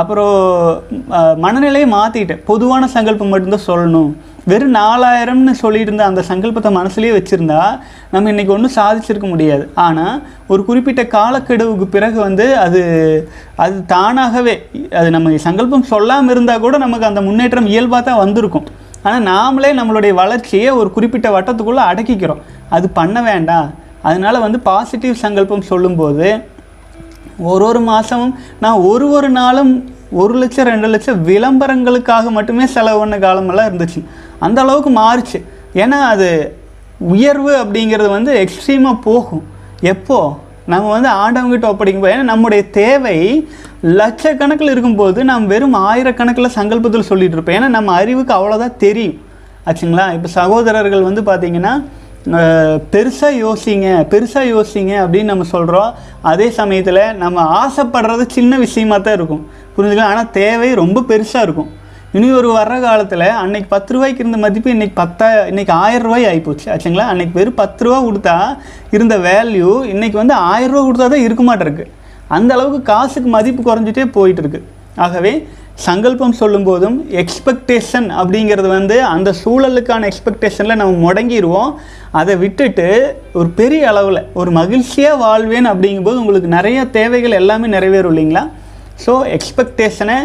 அப்புறம் மனநிலையை மாற்றிக்கிட்டேன். பொதுவான சங்கல்பம் மட்டும்தான் சொல்லணும். வெறும் நாலாயிரம்னு சொல்லிட்டு இருந்த அந்த சங்கல்பத்தை மனசுலேயே வச்சுருந்தா நம்ம இன்றைக்கி ஒன்றும் சாதிச்சிருக்க முடியாது. ஆனால் ஒரு குறிப்பிட்ட காலக்கெடுவுக்கு பிறகு வந்து அது அது தானாகவே அது நம்ம சங்கல்பம் சொல்லாமல் இருந்தால் கூட நமக்கு அந்த முன்னேற்றம் இயல்பாக தான் வந்திருக்கும். ஆனால் நாமளே நம்மளுடைய வளர்ச்சியை ஒரு குறிப்பிட்ட வட்டத்துக்குள்ளே அடக்கிக்கிறோம். அது பண்ண வேண்டாம். அதனால் வந்து பாசிட்டிவ் சங்கல்பம் சொல்லும்போது ஒரு ஒரு மாதமும் நான் ஒரு ஒரு நாளும் ஒரு லட்சம் ரெண்டு லட்சம் விளம்பரங்களுக்காக மட்டுமே செலவு பண்ண காலமெல்லாம் இருந்துச்சு. அந்த அளவுக்கு மாறிச்சு. ஏன்னா அது உயர்வு அப்படிங்கிறது வந்து எக்ஸ்ட்ரீமாக போகும். எப்போது நம்ம வந்து ஆண்டவங்கிட்ட ஒப்படைக்கும் போது, ஏன்னா நம்முடைய தேவை லட்சக்கணக்கில் இருக்கும்போது நாம் வெறும் ஆயிரக்கணக்கில் சங்கல்பத்தில் சொல்லிகிட்டு இருப்போம். ஏன்னா நம்ம அறிவுக்கு அவ்வளோதான் தெரியும் ஆச்சுங்களா. இப்போ சகோதரர்கள் வந்து பார்த்திங்கன்னா பெருசாக யோசிங்க பெருசாக யோசிங்க அப்படின்னு நம்ம சொல்கிறோம். அதே சமயத்தில் நம்ம ஆசைப்படுறது சின்ன விஷயமாக தான் இருக்கும், புரிஞ்சுக்கலாம். ஆனால் தேவை ரொம்ப பெருசாக இருக்கும். இனி ஒரு வர்ற காலத்தில் அன்றைக்கி பத்து ரூபாய்க்கு இருந்த மதிப்பு இன்றைக்கி பத்தா இன்றைக்கி ஆயிரம் ரூபாய் ஆகிப்போச்சு ஆச்சுங்களா. அன்றைக்கி வெறும் பத்து ரூபா கொடுத்தா இருந்த வேல்யூ இன்றைக்கி வந்து ஆயிரம் ரூபா கொடுத்தா தான் இருக்க மாட்டேருக்கு. அந்தளவுக்கு காசுக்கு மதிப்பு குறைஞ்சிட்டே போயிட்டுருக்கு. ஆகவே சங்கல்பம் சொல்லும்போதும் எக்ஸ்பெக்டேஷன் அப்படிங்கிறது வந்து அந்த சூழலுக்கான எக்ஸ்பெக்டேஷனில் நம்ம முடங்கிடுவோம். அதை விட்டுட்டு ஒரு பெரிய அளவில் ஒரு மகிழ்ச்சியாக வாழ்வேன் அப்படிங்கும்போது உங்களுக்கு நிறைய தேவைகள் எல்லாமே நிறைவேறும் இல்லைங்களா. ஸோ எக்ஸ்பெக்டேஷனை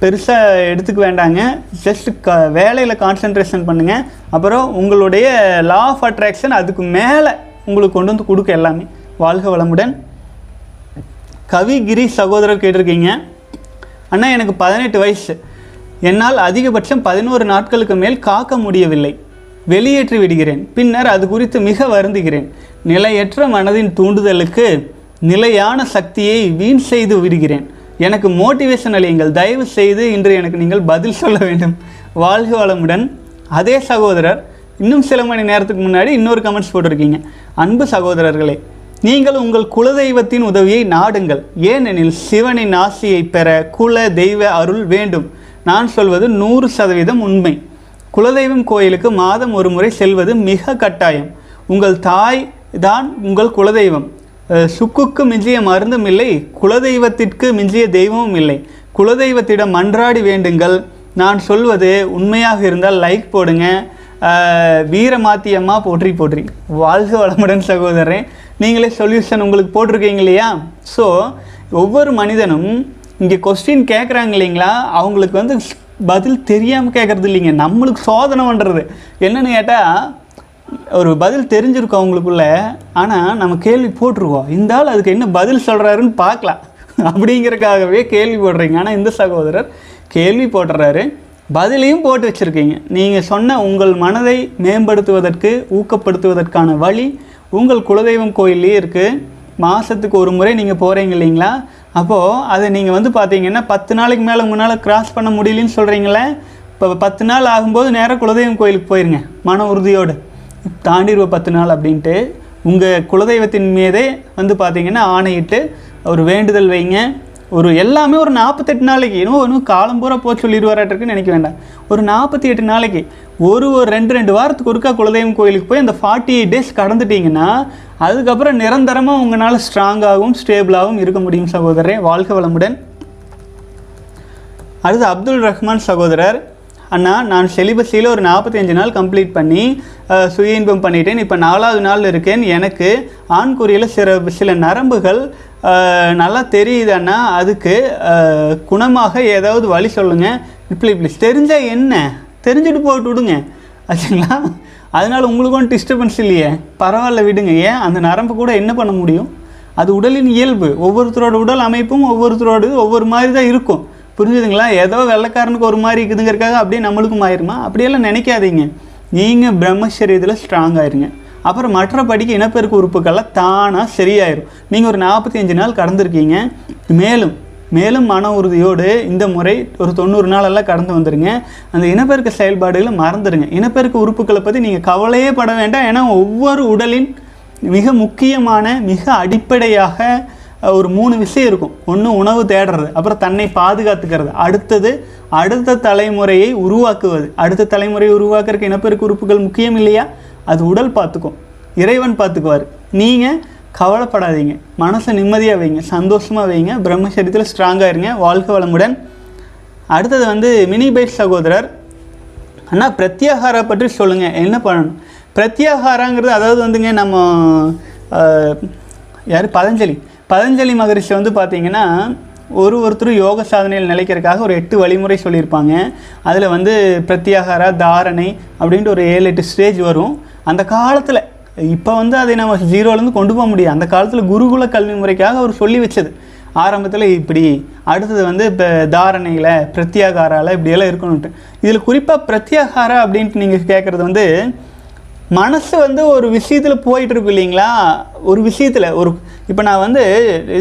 பெருசாக எடுத்துக்க வேண்டாங்க. ஜஸ்ட் க வேலையில் கான்சன்ட்ரேஷன் பண்ணுங்கள். அப்புறம் உங்களுடைய லா ஆஃப் அட்ராக்ஷன் அதுக்கு மேலே உங்களுக்கு கொண்டு வந்து கொடுக்க எல்லாமே. வாழ்க வளமுடன். கவிகிரி சகோதரர் கேட்டிருக்கீங்க, அண்ணா எனக்கு பதினெட்டு வயசு, என்னால் அதிகபட்சம் பதினோரு நாட்களுக்கு மேல் காக்க முடியவில்லை, வெளியேற்றி விடுகிறேன், பின்னர் அது குறித்து மிக வருந்துகிறேன். நிலையற்ற மனதின் தூண்டுதலுக்கு நிலையான சக்தியை வீண் செய்து விடுகிறேன். எனக்கு மோட்டிவேஷன் அளியுங்கள் தயவு செய்து, இன்று எனக்கு நீங்கள் பதில் சொல்ல வேண்டும். வாழ்க வளமுடன். அதே சகோதரர் இன்னும் சில மணி நேரத்துக்கு முன்னாடி இன்னொரு கமெண்ட்ஸ் போட்டிருக்கீங்க, அன்பு சகோதரர்களே, நீங்கள் உங்கள் குலதெய்வத்தின் உதவியை நாடுங்கள், ஏனெனில் சிவனின் ஆசியை பெற குல தெய்வ அருள் வேண்டும். நான் சொல்வது நூறு சதவீதம் உண்மை. குலதெய்வம் கோயிலுக்கு மாதம் ஒரு முறை செல்வது மிக கட்டாயம். உங்கள் தாய் தான் உங்கள் குலதெய்வம். சுக்குக்கு மிஞ்சிய மருந்தும் இல்லை, குலதெய்வத்திற்கு மிஞ்சிய தெய்வமும் இல்லை. குலதெய்வத்திடம் மன்றாடி வேண்டுங்கள். நான் சொல்வது உண்மையாக இருந்தால் லைக் போடுங்க. வீரமாத்தியம்மா போற்றி போற்றி. வாழ்க வளமுடன் சகோதரரே. நீங்களே சொல்யூஷன் உங்களுக்கு போட்டிருக்கீங்க இல்லையா. ஸோ ஒவ்வொரு மனிதனும் இங்கே கொஸ்டின் கேட்குறாங்க இல்லைங்களா, அவங்களுக்கு வந்து பதில் தெரியாமல் கேட்குறது இல்லைங்க, நம்மளுக்கு சோதனை பண்ணுறது. என்னென்னு கேட்டால் ஒரு பதில் தெரிஞ்சிருக்கோம் அவங்களுக்குள்ளே, ஆனால் நம்ம கேள்வி போட்டிருக்கோம், இந்த ஆள் அதுக்கு என்ன பதில் சொல்கிறாருன்னு பார்க்கலாம் அப்படிங்கிறக்காகவே கேள்வி போடுறீங்க. ஆனால் இந்த சகோதரர் கேள்வி போட்டுறாரு, பதிலையும் போட்டு வச்சுருக்கீங்க. நீங்கள் சொன்ன உங்கள் மனதை மேம்படுத்துவதற்கு ஊக்கப்படுத்துவதற்கான வழி உங்கள் குலதெய்வம் கோயிலே இருக்குது. மாதத்துக்கு ஒரு முறை நீங்கள் போகிறீங்க இல்லைங்களா, அப்போது அதை நீங்கள் வந்து பார்த்தீங்கன்னா பத்து நாளைக்கு மேலே உங்களால் கிராஸ் பண்ண முடியலன்னு சொல்கிறீங்களே, இப்போ பத்து நாள் ஆகும்போது நேராக குலதெய்வம் கோயிலுக்கு போயிருங்க மன உறுதியோடு, தாண்டிடுவோம் பத்து நாள் அப்படின்ட்டு உங்கள் குலதெய்வத்தின் மீதே வந்து பார்த்தீங்கன்னா ஆணையிட்டு ஒரு வேண்டுதல் வைங்க. ஒரு எல்லாமே ஒரு நாற்பத்தெட்டு நாளைக்கு இன்னும் இன்னும் காலம்பூரா போய் சொல்லிடுவாராட்டிருக்குன்னு நினைக்க வேண்டாம். ஒரு நாற்பத்தி எட்டு நாளைக்கு ஒரு ஒரு ரெண்டு ரெண்டு வாரத்துக்கு ஒருக்கா குலதெய்வம் கோயிலுக்கு போய் அந்த ஃபார்ட்டி எயிட் டேஸ் கடந்துட்டிங்கன்னா அதுக்கப்புறம் நிரந்தரமாக உங்களால் ஸ்ட்ராங்காகவும் ஸ்டேபிளாகவும் இருக்க முடியும் சகோதரரே. வாழ்க வளமுடன். அடுத்து அப்துல் ரஹ்மான் சகோதரர், அண்ணா நான் செலிபஸியில் ஒரு நாற்பத்தஞ்சு நாள் கம்ப்ளீட் பண்ணி சுய இன்பம் பண்ணிட்டேன், இப்போ நாலாவது நாள் இருக்கேன். எனக்கு ஆண்குறியில் சில சில நரம்புகள் நல்லா தெரியுதுன்னா அதுக்கு குணமாக ஏதாவது வழி சொல்லுங்கள். இப்படி இப்படி தெரிஞ்சால் என்ன, தெரிஞ்சுட்டு போட்டு விடுங்க ஆச்சுங்களா. அதனால் உங்களுக்கு ஒன்றும் டிஸ்டர்பன்ஸ் இல்லையே, பரவாயில்ல விடுங்க. ஏன் அந்த நரம்பு கூட என்ன பண்ண முடியும், அது உடலின் இயல்பு. ஒவ்வொருத்தரோட உடல் அமைப்பும் ஒவ்வொருத்தரோடு ஒவ்வொரு மாதிரி தான் இருக்கும், புரிஞ்சுதுங்களா. ஏதோ வெள்ளைக்காரனுக்கு ஒரு மாதிரி இருக்குதுங்கிறக்காக அப்படியே நம்மளுக்கும் ஆயிருமா, அப்படியெல்லாம் நினைக்காதீங்க. நீங்கள் பிரம்மச்சரியத்தில் ஸ்ட்ராங் ஆயிருங்க, அப்புறம் மற்றபடிக்கு இனப்பெருக்கு உறுப்புக்கெல்லாம் தானாக சரியாயிரும். நீங்கள் ஒரு நாற்பத்தி அஞ்சு நாள் கடந்திருக்கீங்க, மேலும் மேலும் மன உறுதியோடு இந்த முறை ஒரு தொண்ணூறு நாளெல்லாம் கடந்து வந்துடுங்க. அந்த இனப்பெருக்க செயல்பாடுகளை மறந்துடுங்க, இனப்பெருக்க உறுப்புக்களை பற்றி நீங்கள் கவலையே பட வேண்டாம். ஏன்னா ஒவ்வொரு உடலின் மிக முக்கியமான மிக அடிப்படையாக ஒரு மூணு விஷயம் இருக்கும். ஒன்று உணவு தேடுறது, அப்புறம் தன்னை பாதுகாத்துக்கிறது, அடுத்தது அடுத்த தலைமுறையை உருவாக்குவது. அடுத்த தலைமுறையை உருவாக்குறதுக்கு இனப்பெருக்க உறுப்புகள் முக்கியம் இல்லையா, அது உடல் பார்த்துக்கும், இறைவன் பார்த்துக்குவார். நீங்கள் கவலைப்படாதீங்க, மனசை நிம்மதியாக வைங்க, சந்தோஷமாக வைங்க, பிரம்மச்சரியத்தில் ஸ்ட்ராங்காக இருங்க. வாழ்க்கை வளமுடன். அடுத்தது வந்து மினி பைட் சகோதரர், அண்ணா பிரத்யாகாரா பற்றி சொல்லுங்கள், என்ன பண்ணணும். பிரத்யாகாராங்கிறது அதாவது வந்துங்க நம்ம யார் பதஞ்சலி பதஞ்சலி மகரிஷி வந்து பார்த்திங்கன்னா ஒரு ஒருத்தரும் யோக சாதனையில் நிலைக்கிறதுக்காக ஒரு எட்டு வழிமுறை சொல்லியிருப்பாங்க. அதில் வந்து பிரத்யாகாரா தாரணை அப்படின்ட்டு ஒரு ஏழு எட்டு ஸ்டேஜ் வரும். அந்த காலத்தில் இப்போ வந்து அதை நம்ம ஜீரோலேருந்து கொண்டு போக முடியாது. அந்த காலத்தில் குருகுல கல்வி முறைக்காக அவர் சொல்லி வச்சது. ஆரம்பத்தில் இப்படி, அடுத்தது வந்து இப்போ தாரணையில் பிரத்யாகாராவில் இப்படியெல்லாம் இருக்கணும்ட்டு. இதில் குறிப்பாக பிரத்யாகாரா அப்படின்ட்டு நீங்கள் கேட்குறது வந்து மனசு வந்து ஒரு விஷயத்தில் போயிட்டுருக்கும் இல்லைங்களா. ஒரு விஷயத்தில் ஒரு இப்போ நான் வந்து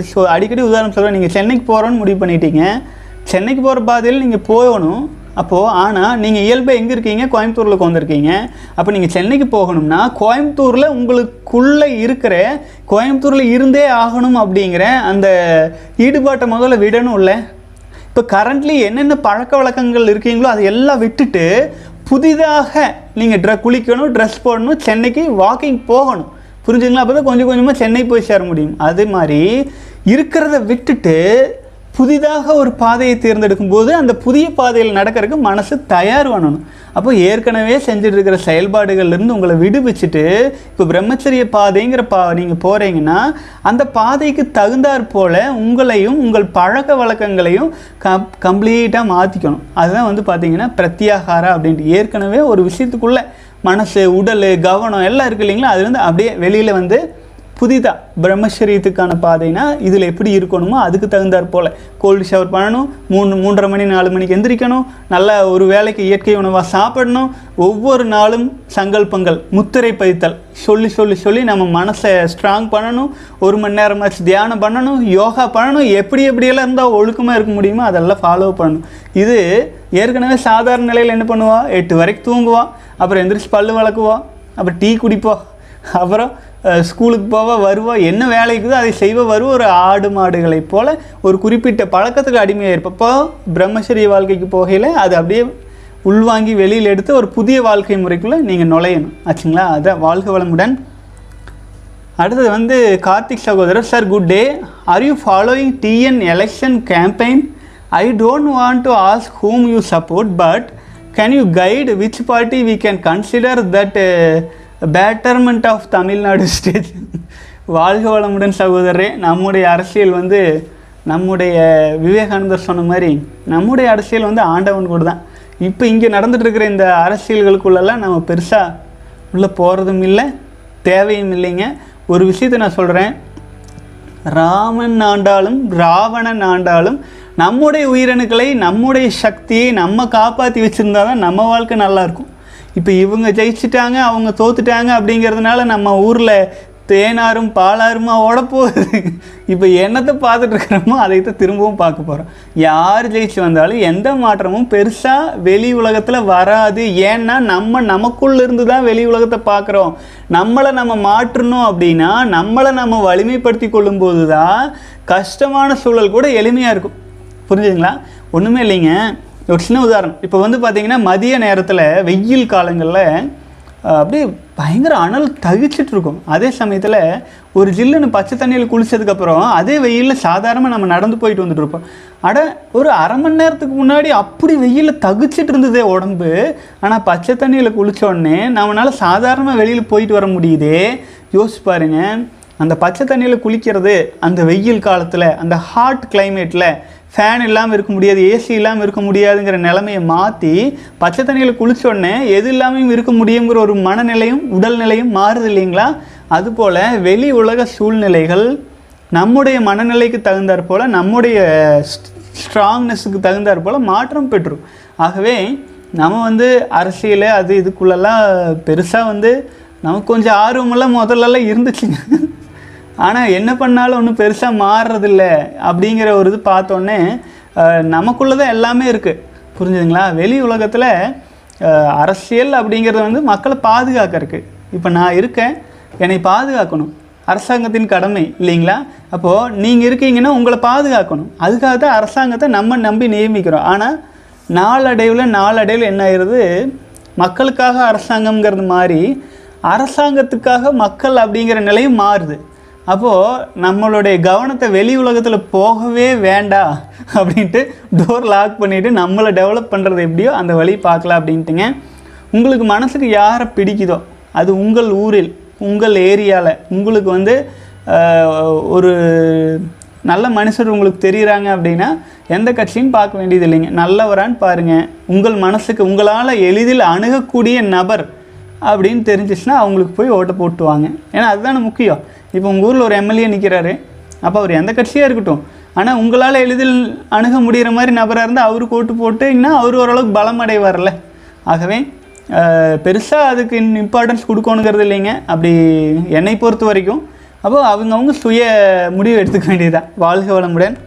ஸோ அடிக்கடி உதாரணம் சொல்கிறேன், நீங்கள் சென்னைக்கு போகிறோன்னு முடிவு பண்ணிட்டீங்க, சென்னைக்கு போகிற பாதையில் நீங்கள் போகணும். அப்போது ஆனால் நீங்கள் இயல்பாக எங்கே இருக்கீங்க, கோயம்புத்தூரில் உட்காந்துருக்கீங்க. அப்போ நீங்கள் சென்னைக்கு போகணும்னா கோயம்புத்தூரில் உங்களுக்குள்ளே இருக்கிற கோயம்புத்தூரில் இருந்தே ஆகணும் அப்படிங்கிற அந்த ஈடுபாட்டை முதல்ல விடணும் இல்லை? இப்போ கரண்ட்லி என்னென்ன பழக்க வழக்கங்கள் இருக்கீங்களோ அதை எல்லாம் விட்டுட்டு புதிதாக நீங்கள் ட்ரெஸ் குளிக்கணும், ட்ரெஸ் போடணும், சென்னைக்கு வாக்கிங் போகணும். புரிஞ்சுங்களா? அப்போ தான் கொஞ்சம் கொஞ்சமாக சென்னை போய் சேர முடியும். அது மாதிரி இருக்கிறத விட்டுட்டு புதிதாக ஒரு பாதையை தேர்ந்தெடுக்கும் போது அந்த புதிய பாதையில் நடக்கிறதுக்கு மனசு தயார் பண்ணணும். அப்போ ஏற்கனவே செஞ்சுட்டு இருக்கிற செயல்பாடுகள்லேருந்து உங்களை விடுவிச்சுட்டு இப்போ பிரம்மச்சரிய பாதைங்கிற பா நீங்கள் போகிறீங்கன்னா அந்த பாதைக்கு தகுந்தாற் போல் உங்களையும் உங்கள் பழக்க வழக்கங்களையும் கம் கம்ப்ளீட்டாக மாற்றிக்கணும். அதுதான் வந்து பார்த்திங்கன்னா பிரத்யாகாரா அப்படின்ட்டு. ஏற்கனவே ஒரு விஷயத்துக்குள்ளே மனசு, உடல், கவனம் எல்லாம் இருக்குது இல்லைங்களா, அதுலேருந்து அப்படியே வெளியில் வந்து புதிதாக பிரம்மச்சரியத்துக்கான பாதைனா இதில் எப்படி இருக்கணுமோ அதுக்கு தகுந்தாற் போல் கோல்டு ஷவர் பண்ணணும், மூணு மூன்றரை மணி நாலு மணிக்கு எந்திரிக்கணும், நல்லா ஒரு வேளைக்கு இயற்கை உணவாக சாப்பிடணும், ஒவ்வொரு நாளும் சங்கல்பங்கள் முத்திரை பதித்தல் சொல்லி சொல்லி சொல்லி நம்ம மனசை ஸ்ட்ராங் பண்ணணும், ஒரு மணி நேரமாச்சு தியானம் பண்ணணும், யோகா பண்ணணும், எப்படி எப்படியெல்லாம் இருந்தால் ஒழுக்கமாக இருக்க முடியுமோ அதெல்லாம் ஃபாலோ பண்ணணும். இது ஏற்கனவே சாதாரண நிலையில் என்ன பண்ணுவா, எட்டு வரைக்கும் தூங்குவா, அப்புறம் எந்திரிச்சு பல்லு வளக்குவா, அப்புறம் டீ குடிப்பா, அப்புறம் ஸ்கூலுக்கு போவா, வருவா, என்ன வேலைக்குதோ அதை செய்வா, வருவா, ஒரு ஆடு மாடுகளை போல் ஒரு குறிப்பிட்ட பழக்கத்துக்கு அடிமையாக இருப்பப்போ பிரம்மச்சரிய வாழ்க்கைக்கு போகையில் அது அப்படியே உள்வாங்கி வெளியில் எடுத்து ஒரு புதிய வாழ்க்கை முறைக்குள்ளே நீங்கள் நுழையணும். ஆச்சுங்களா? அதான். வாழ்க வளமுடன். அடுத்தது வந்து கார்த்திக் சகோதரர், sir good day, are you following TN election campaign? I don't want to ask whom you support, but can you guide which party we can consider that betterment of Tamil Nadu state? வாழ்க வளமுடன் சகோதரரே. நம்முடைய அரசியல் வந்து நம்முடைய விவேகானந்தர் சொன்ன மாதிரி நம்முடைய அரசியல் வந்து ஆண்டவன் கூட தான். இப்போ இங்கே நடந்துகிட்ருக்கிற இந்த அரசியல்களுக்குள்ளெல்லாம் நம்ம பெருசாக உள்ளே போகிறதும் இல்லை, தேவையும் இல்லைங்க. ஒரு விஷயத்தை நான் சொல்கிறேன், ராமன் ஆண்டாலும் ராவணன் ஆண்டாலும் நம்முடைய உயிரணுக்களை, நம்முடைய சக்தியை நம்ம காப்பாற்றி வச்சுருந்தா தான் நம்ம வாழ்க்கை நல்லாயிருக்கும். இப்போ இவங்க ஜெயிச்சிட்டாங்க, அவங்க தோத்துட்டாங்க அப்படிங்கிறதுனால நம்ம ஊரில் தேனாரும் பாலாருமா ஓட போகுது. இப்போ என்னத்தை பார்த்துட்ருக்கிறோமோ அதைத்தான் திரும்பவும் பார்க்க போகிறோம். யார் ஜெயிச்சு வந்தாலும் எந்த மாற்றமும் பெருசாக வெளி உலகத்தில் வராது. ஏன்னா நம்ம நமக்குள்ளிருந்து தான் வெளி உலகத்தை பார்க்குறோம். நம்மளை நம்ம மாற்றணும் அப்படின்னா நம்மளை நம்ம வலிமைப்படுத்தி கொள்ளும்போது தான் கஷ்டமான சூழல் கூட எளிமையாக இருக்கும். புரிஞ்சுங்களா? ஒன்றுமே இல்லைங்க, ஒரு சின்ன உதாரணம். இப்போ வந்து பார்த்திங்கன்னா மதிய நேரத்தில் வெயில் காலங்களில் அப்படியே பயங்கர அனல் தகிச்சிட்ருக்கும். அதே சமயத்தில் ஒரு ஜில்லுன்னு பச்சை தண்ணியில் குளித்ததுக்கப்புறம் அதே வெயிலில் சாதாரணமாக நம்ம நடந்து போயிட்டு வந்துட்டுருப்போம். அட, ஒரு அரை மணி நேரத்துக்கு முன்னாடி அப்படி வெயிலில் தகிச்சிட்டு இருந்ததே உடம்பு, ஆனால் பச்சை தண்ணியில் குளித்தோடனே நம்மளால் சாதாரணமாக வெளியில் போயிட்டு வர முடியுதே. யோசிச்சு பாருங்கள். அந்த பச்சை தண்ணியில் குளிக்கிறது அந்த வெயில் காலத்தில் அந்த ஹாட் கிளைமேட்டில் ஃபேன் இல்லாமல் இருக்க முடியாது, ஏசி இல்லாமல் இருக்க முடியாதுங்கிற நிலைமையை மாற்றி பச்சை தண்ணியில் குளித்தோடனே எது இல்லாமையும் இருக்க முடியுங்கிற ஒரு மனநிலையும் உடல்நிலையும் மாறுது இல்லைங்களா? அதுபோல் வெளி உலக சூழ்நிலைகள் நம்முடைய மனநிலைக்கு தகுந்தாற் போல், நம்முடைய ஸ்ட்ராங்னஸுக்கு தகுந்தாற் போல் மாற்றம் பெற்றும். ஆகவே நம்ம வந்து அரசியல் அது இதுக்குள்ளெல்லாம் பெருசாக வந்து நமக்கு கொஞ்சம் ஆர்வமெல்லாம் முதல்லலாம் இருந்துச்சுங்க. ஆனால் என்ன பண்ணாலும் ஒன்றும் பெருசாக மாறுறதில்ல அப்படிங்கிற ஒரு இது பார்த்தோன்னே நமக்குள்ளே தான் எல்லாமே இருக்குது. புரிஞ்சுதுங்களா? வெளி உலகத்தில் அரசியல் அப்படிங்கிறது வந்து மக்களை பாதுகாக்கிறதுக்கு, இப்போ நான் இருக்கேன், என்னை பாதுகாக்கணும், அரசாங்கத்தின் கடமை இல்லைங்களா? அப்போது நீங்கள் இருக்கீங்கன்னா உங்களை பாதுகாக்கணும். அதுக்காக தான் அரசாங்கத்தை நம்ம நம்பி நியமிக்கிறோம். ஆனால் நாளடைவில் நாளடைவில் என்ன ஆயிடுது, மக்களுக்காக அரசாங்கம்ங்கிறது மாதிரி அரசாங்கத்துக்காக மக்கள் அப்படிங்கிற நிலையும் மாறுது. அப்போது நம்மளுடைய கவனத்தை வெளி உலகத்தில் போகவே வேண்டாம் அப்படின்ட்டு டோர் லாக் பண்ணிவிட்டு நம்மளை டெவலப் பண்ணுறது எப்படியோ அந்த வழி பார்க்கலாம் அப்படின்ட்டுங்க. உங்களுக்கு மனசுக்கு யாரை பிடிக்குதோ அது உங்கள் ஊரில், உங்கள் ஏரியாவில் உங்களுக்கு வந்து ஒரு நல்ல மனுஷர் உங்களுக்கு தெரிகிறாங்க அப்படின்னா எந்த கட்சியும் பார்க்க வேண்டியது இல்லைங்க. நல்லவரான்னு பாருங்கள். உங்கள் மனசுக்கு உங்களால் எளிதில் அணுகக்கூடிய நபர் அப்படின்னு தெரிஞ்சிச்சுன்னா அவங்களுக்கு போய் ஓட்டை போட்டுவாங்க. ஏன்னா அதுதானே முக்கியம். இப்போ உங்கள் ஊரில் ஒரு எம்எல்ஏ நிற்கிறாரு, அப்போ அவர் எந்த கட்சியாக இருக்கட்டும், ஆனால் உங்களால் எளிதில் அணுக முடிகிற மாதிரி நபராக இருந்தால் அவருக்கு ஓட்டு போட்டு இன்னும் அவர் ஓரளவுக்கு பலமடை வரல. ஆகவே பெருசாக அதுக்கு இம்பார்ட்டன்ஸ் கொடுக்கணுங்கிறது இல்லைங்க அப்படி என்னை பொறுத்த வரைக்கும். அப்போது அவங்கவுங்க சுய முடிவு எடுத்துக்க வேண்டியதுதான். வாழ்க வளமுடன்.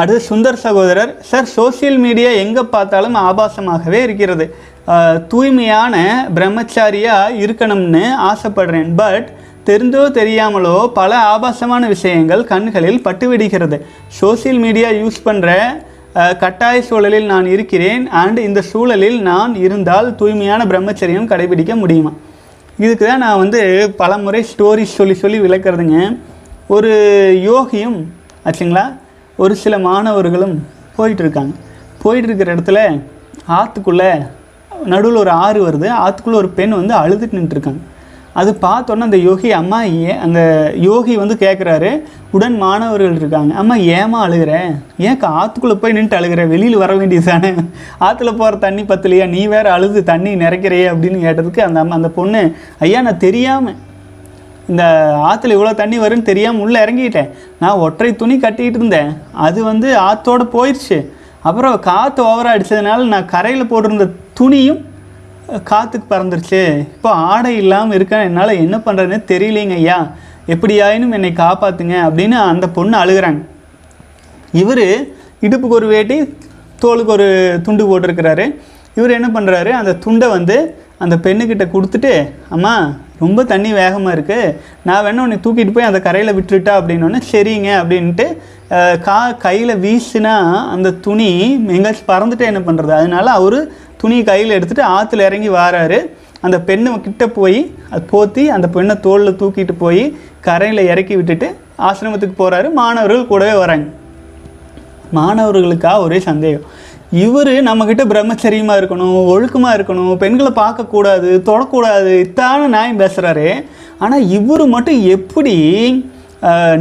அடுத்து சுந்தர் சகோதரர், சார் சோசியல் மீடியா எங்கே பார்த்தாலும் ஆபாசமாகவே இருக்கிறது, தூய்மையான பிரம்மச்சாரியாக இருக்கணும்னு ஆசைப்படுறேன், பட் தெரிந்தோ தெரியாமலோ பல ஆபாசமான விஷயங்கள் கண்களில் பட்டுவிடுகிறது. சோசியல் மீடியா யூஸ் பண்ணுற கட்டாய சூழலில் நான் இருக்கிறேன், அண்ட் இந்த சூழலில் நான் இருந்தால் தூய்மையான பிரம்மச்சரியம் கடைபிடிக்க முடியுமா? இதுக்கு தான் நான் வந்து பல முறை ஸ்டோரிஸ் சொல்லி சொல்லி விளக்கிறதுங்க. ஒரு யோகியும் ஆச்சுங்களா ஒரு சில மாணவர்களும் போயிட்டுருக்காங்க. போயிட்டுருக்கிற இடத்துல ஆற்றுக்குள்ளே நடுவில் ஒரு ஆறு வருது, ஆற்றுக்குள்ளே ஒரு பெண் வந்து அழுதுட்டு நின்றுருக்காங்க. அது பார்த்தோன்னே அந்த யோகி அம்மா ஏ அந்த யோகி வந்து கேட்குறாரு, உடன் மாணவர்கள் இருக்காங்க, அம்மா ஏமா அழுகிற, ஏன் ஆற்றுக்குள்ளே போய் நின்று அழுகிற, வெளியில் வர வேண்டியது தானே, ஆற்றுல போகிற தண்ணி பத்தலையா, நீ வேறு அழுது தண்ணி நிறைக்கிறையே அப்படின்னு கேட்டதுக்கு அந்த அம்மா அந்த பொண்ணு, ஐயா நான் தெரியாமல் இந்த ஆற்றுல இவ்வளோ தண்ணி வரும்னு தெரியாமல் உள்ளே இறங்கிக்கிட்டேன், நான் ஒற்றை துணி கட்டிக்கிட்டு இருந்தேன், அது வந்து ஆற்றோடு போயிடுச்சு, அப்புறம் காற்று ஓவராக அடித்ததுனால நான் கரையில் போட்டிருந்த துணியும் காற்றுக்கு பறந்துருச்சு, இப்போ ஆடை இல்லாமல் இருக்கேன், என்னால் என்ன பண்ணுறதுன்னு தெரியலைங்க ஐயா, எப்படியாயினும் என்னை காப்பாற்றுங்க அப்படின்னு அந்த பொண்ணு அழுகிறாங்க. இவர் இடுப்புக்கு ஒரு வேட்டி தோலுக்கு ஒரு துண்டு போட்டிருக்கிறாரு. இவர் என்ன பண்ணுறாரு, அந்த துண்டை வந்து அந்த பெண்ணுக்கிட்ட கொடுத்துட்டு, அம்மா ரொம்ப தண்ணி வேகமாக இருக்குது, நான் வேணா உன்னை தூக்கிட்டு போய் அந்த கரையில் விட்டுட்டா அப்படின்னோடனே சரிங்க அப்படின்ட்டு கா கையில் வீசினா அந்த துணி எங்கேயாச்சும் பறந்துட்டு என்ன பண்ணுறது, அதனால அவர் துணி கையில் எடுத்துகிட்டு ஆற்றுல இறங்கி வாராரு. அந்த பெண்ணை கிட்டே போய் அது போற்றி அந்த பெண்ணை தோளில் தூக்கிட்டு போய் கரையில் இறக்கி விட்டுட்டு ஆசிரமத்துக்கு போகிறாரு. மாணவர்கள் கூடவே வராங்க. மாணவர்களுக்காக ஒரே சந்தேகம், இவர் நம்மக்கிட்ட பிரம்மச்சரியமாக இருக்கணும், ஒழுக்கமாக இருக்கணும், பெண்களை பார்க்கக்கூடாது, தொடக்கூடாது, இத்தான நியாயம் பேசுகிறாரு, ஆனால் இவர் மட்டும் எப்படி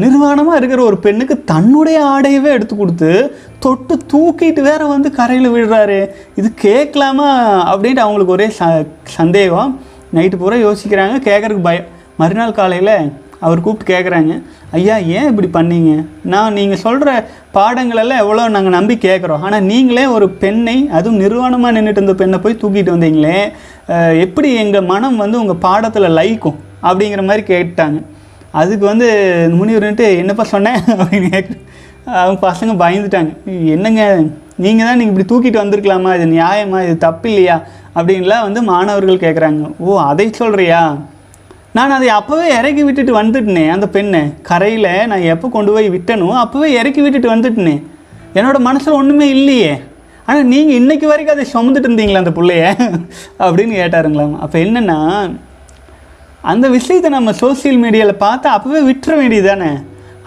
நிர்வாணமாக இருக்கிற ஒரு பெண்ணுக்கு தன்னுடைய ஆடையவே எடுத்து கொடுத்து தொட்டு தூக்கிட்டு வேற வந்து கரையில் விடுறாரு, இது கேட்கலாமா அப்படின்ட்டு அவங்களுக்கு ஒரே ச சந்தேகம். நைட்டு பூரா யோசிக்கிறாங்க, கேட்குறதுக்கு பயம். மறுநாள் காலையில் அவர் கூப்பிட்டு கேட்குறாங்க, ஐயா ஏன் இப்படி பண்ணீங்க, நான் நீங்கள் சொல்கிற பாடங்களெல்லாம் எவ்வளோ நாங்கள் நம்பி கேட்குறோம், ஆனால் நீங்களே ஒரு பெண்ணை அதுவும் நிர்வாணமாக நின்றுட்டு இருந்த பெண்ணை போய் தூக்கிட்டு வந்தீங்களே, எப்படி எங்கள் மனம் வந்து உங்கள் பாடத்தில் லைக்கும் அப்படிங்கிற மாதிரி கேட்டாங்க. அதுக்கு வந்து முனிவர்ன்ட்டு என்னப்பா சொன்னேன் அப்படின்னு கேட்குறேன். அவங்க பசங்க பயந்துட்டாங்க, என்னங்க நீங்கள் தான் நீங்கள் இப்படி தூக்கிட்டு வந்திருக்கலாமா, இது நியாயமா, இது தப்பு இல்லையா அப்படின்லாம் வந்து மாணவர்கள் கேட்குறாங்க. ஓ அதை சொல்கிறியா, நான் அதை அப்போவே இறக்கி விட்டுட்டு வந்துட்டுனேன், அந்த பெண்ணை கரையில் நான் எப்போ கொண்டு போய் விட்டனோ அப்போவே இறக்கி விட்டுட்டு வந்துட்டுனேன், என்னோடய மனசில் ஒன்றுமே இல்லையே, ஆனால் நீங்கள் இன்றைக்கி வரைக்கும் அதை சுமந்துட்டு இருந்தீங்களா அந்த பிள்ளைய அப்படின்னு கேட்டாருங்களாம். அப்போ என்னென்னா அந்த விஷயத்தை நம்ம சோசியல் மீடியாவில் பார்த்து அப்போவே விட்டுற வேண்டியது தானே,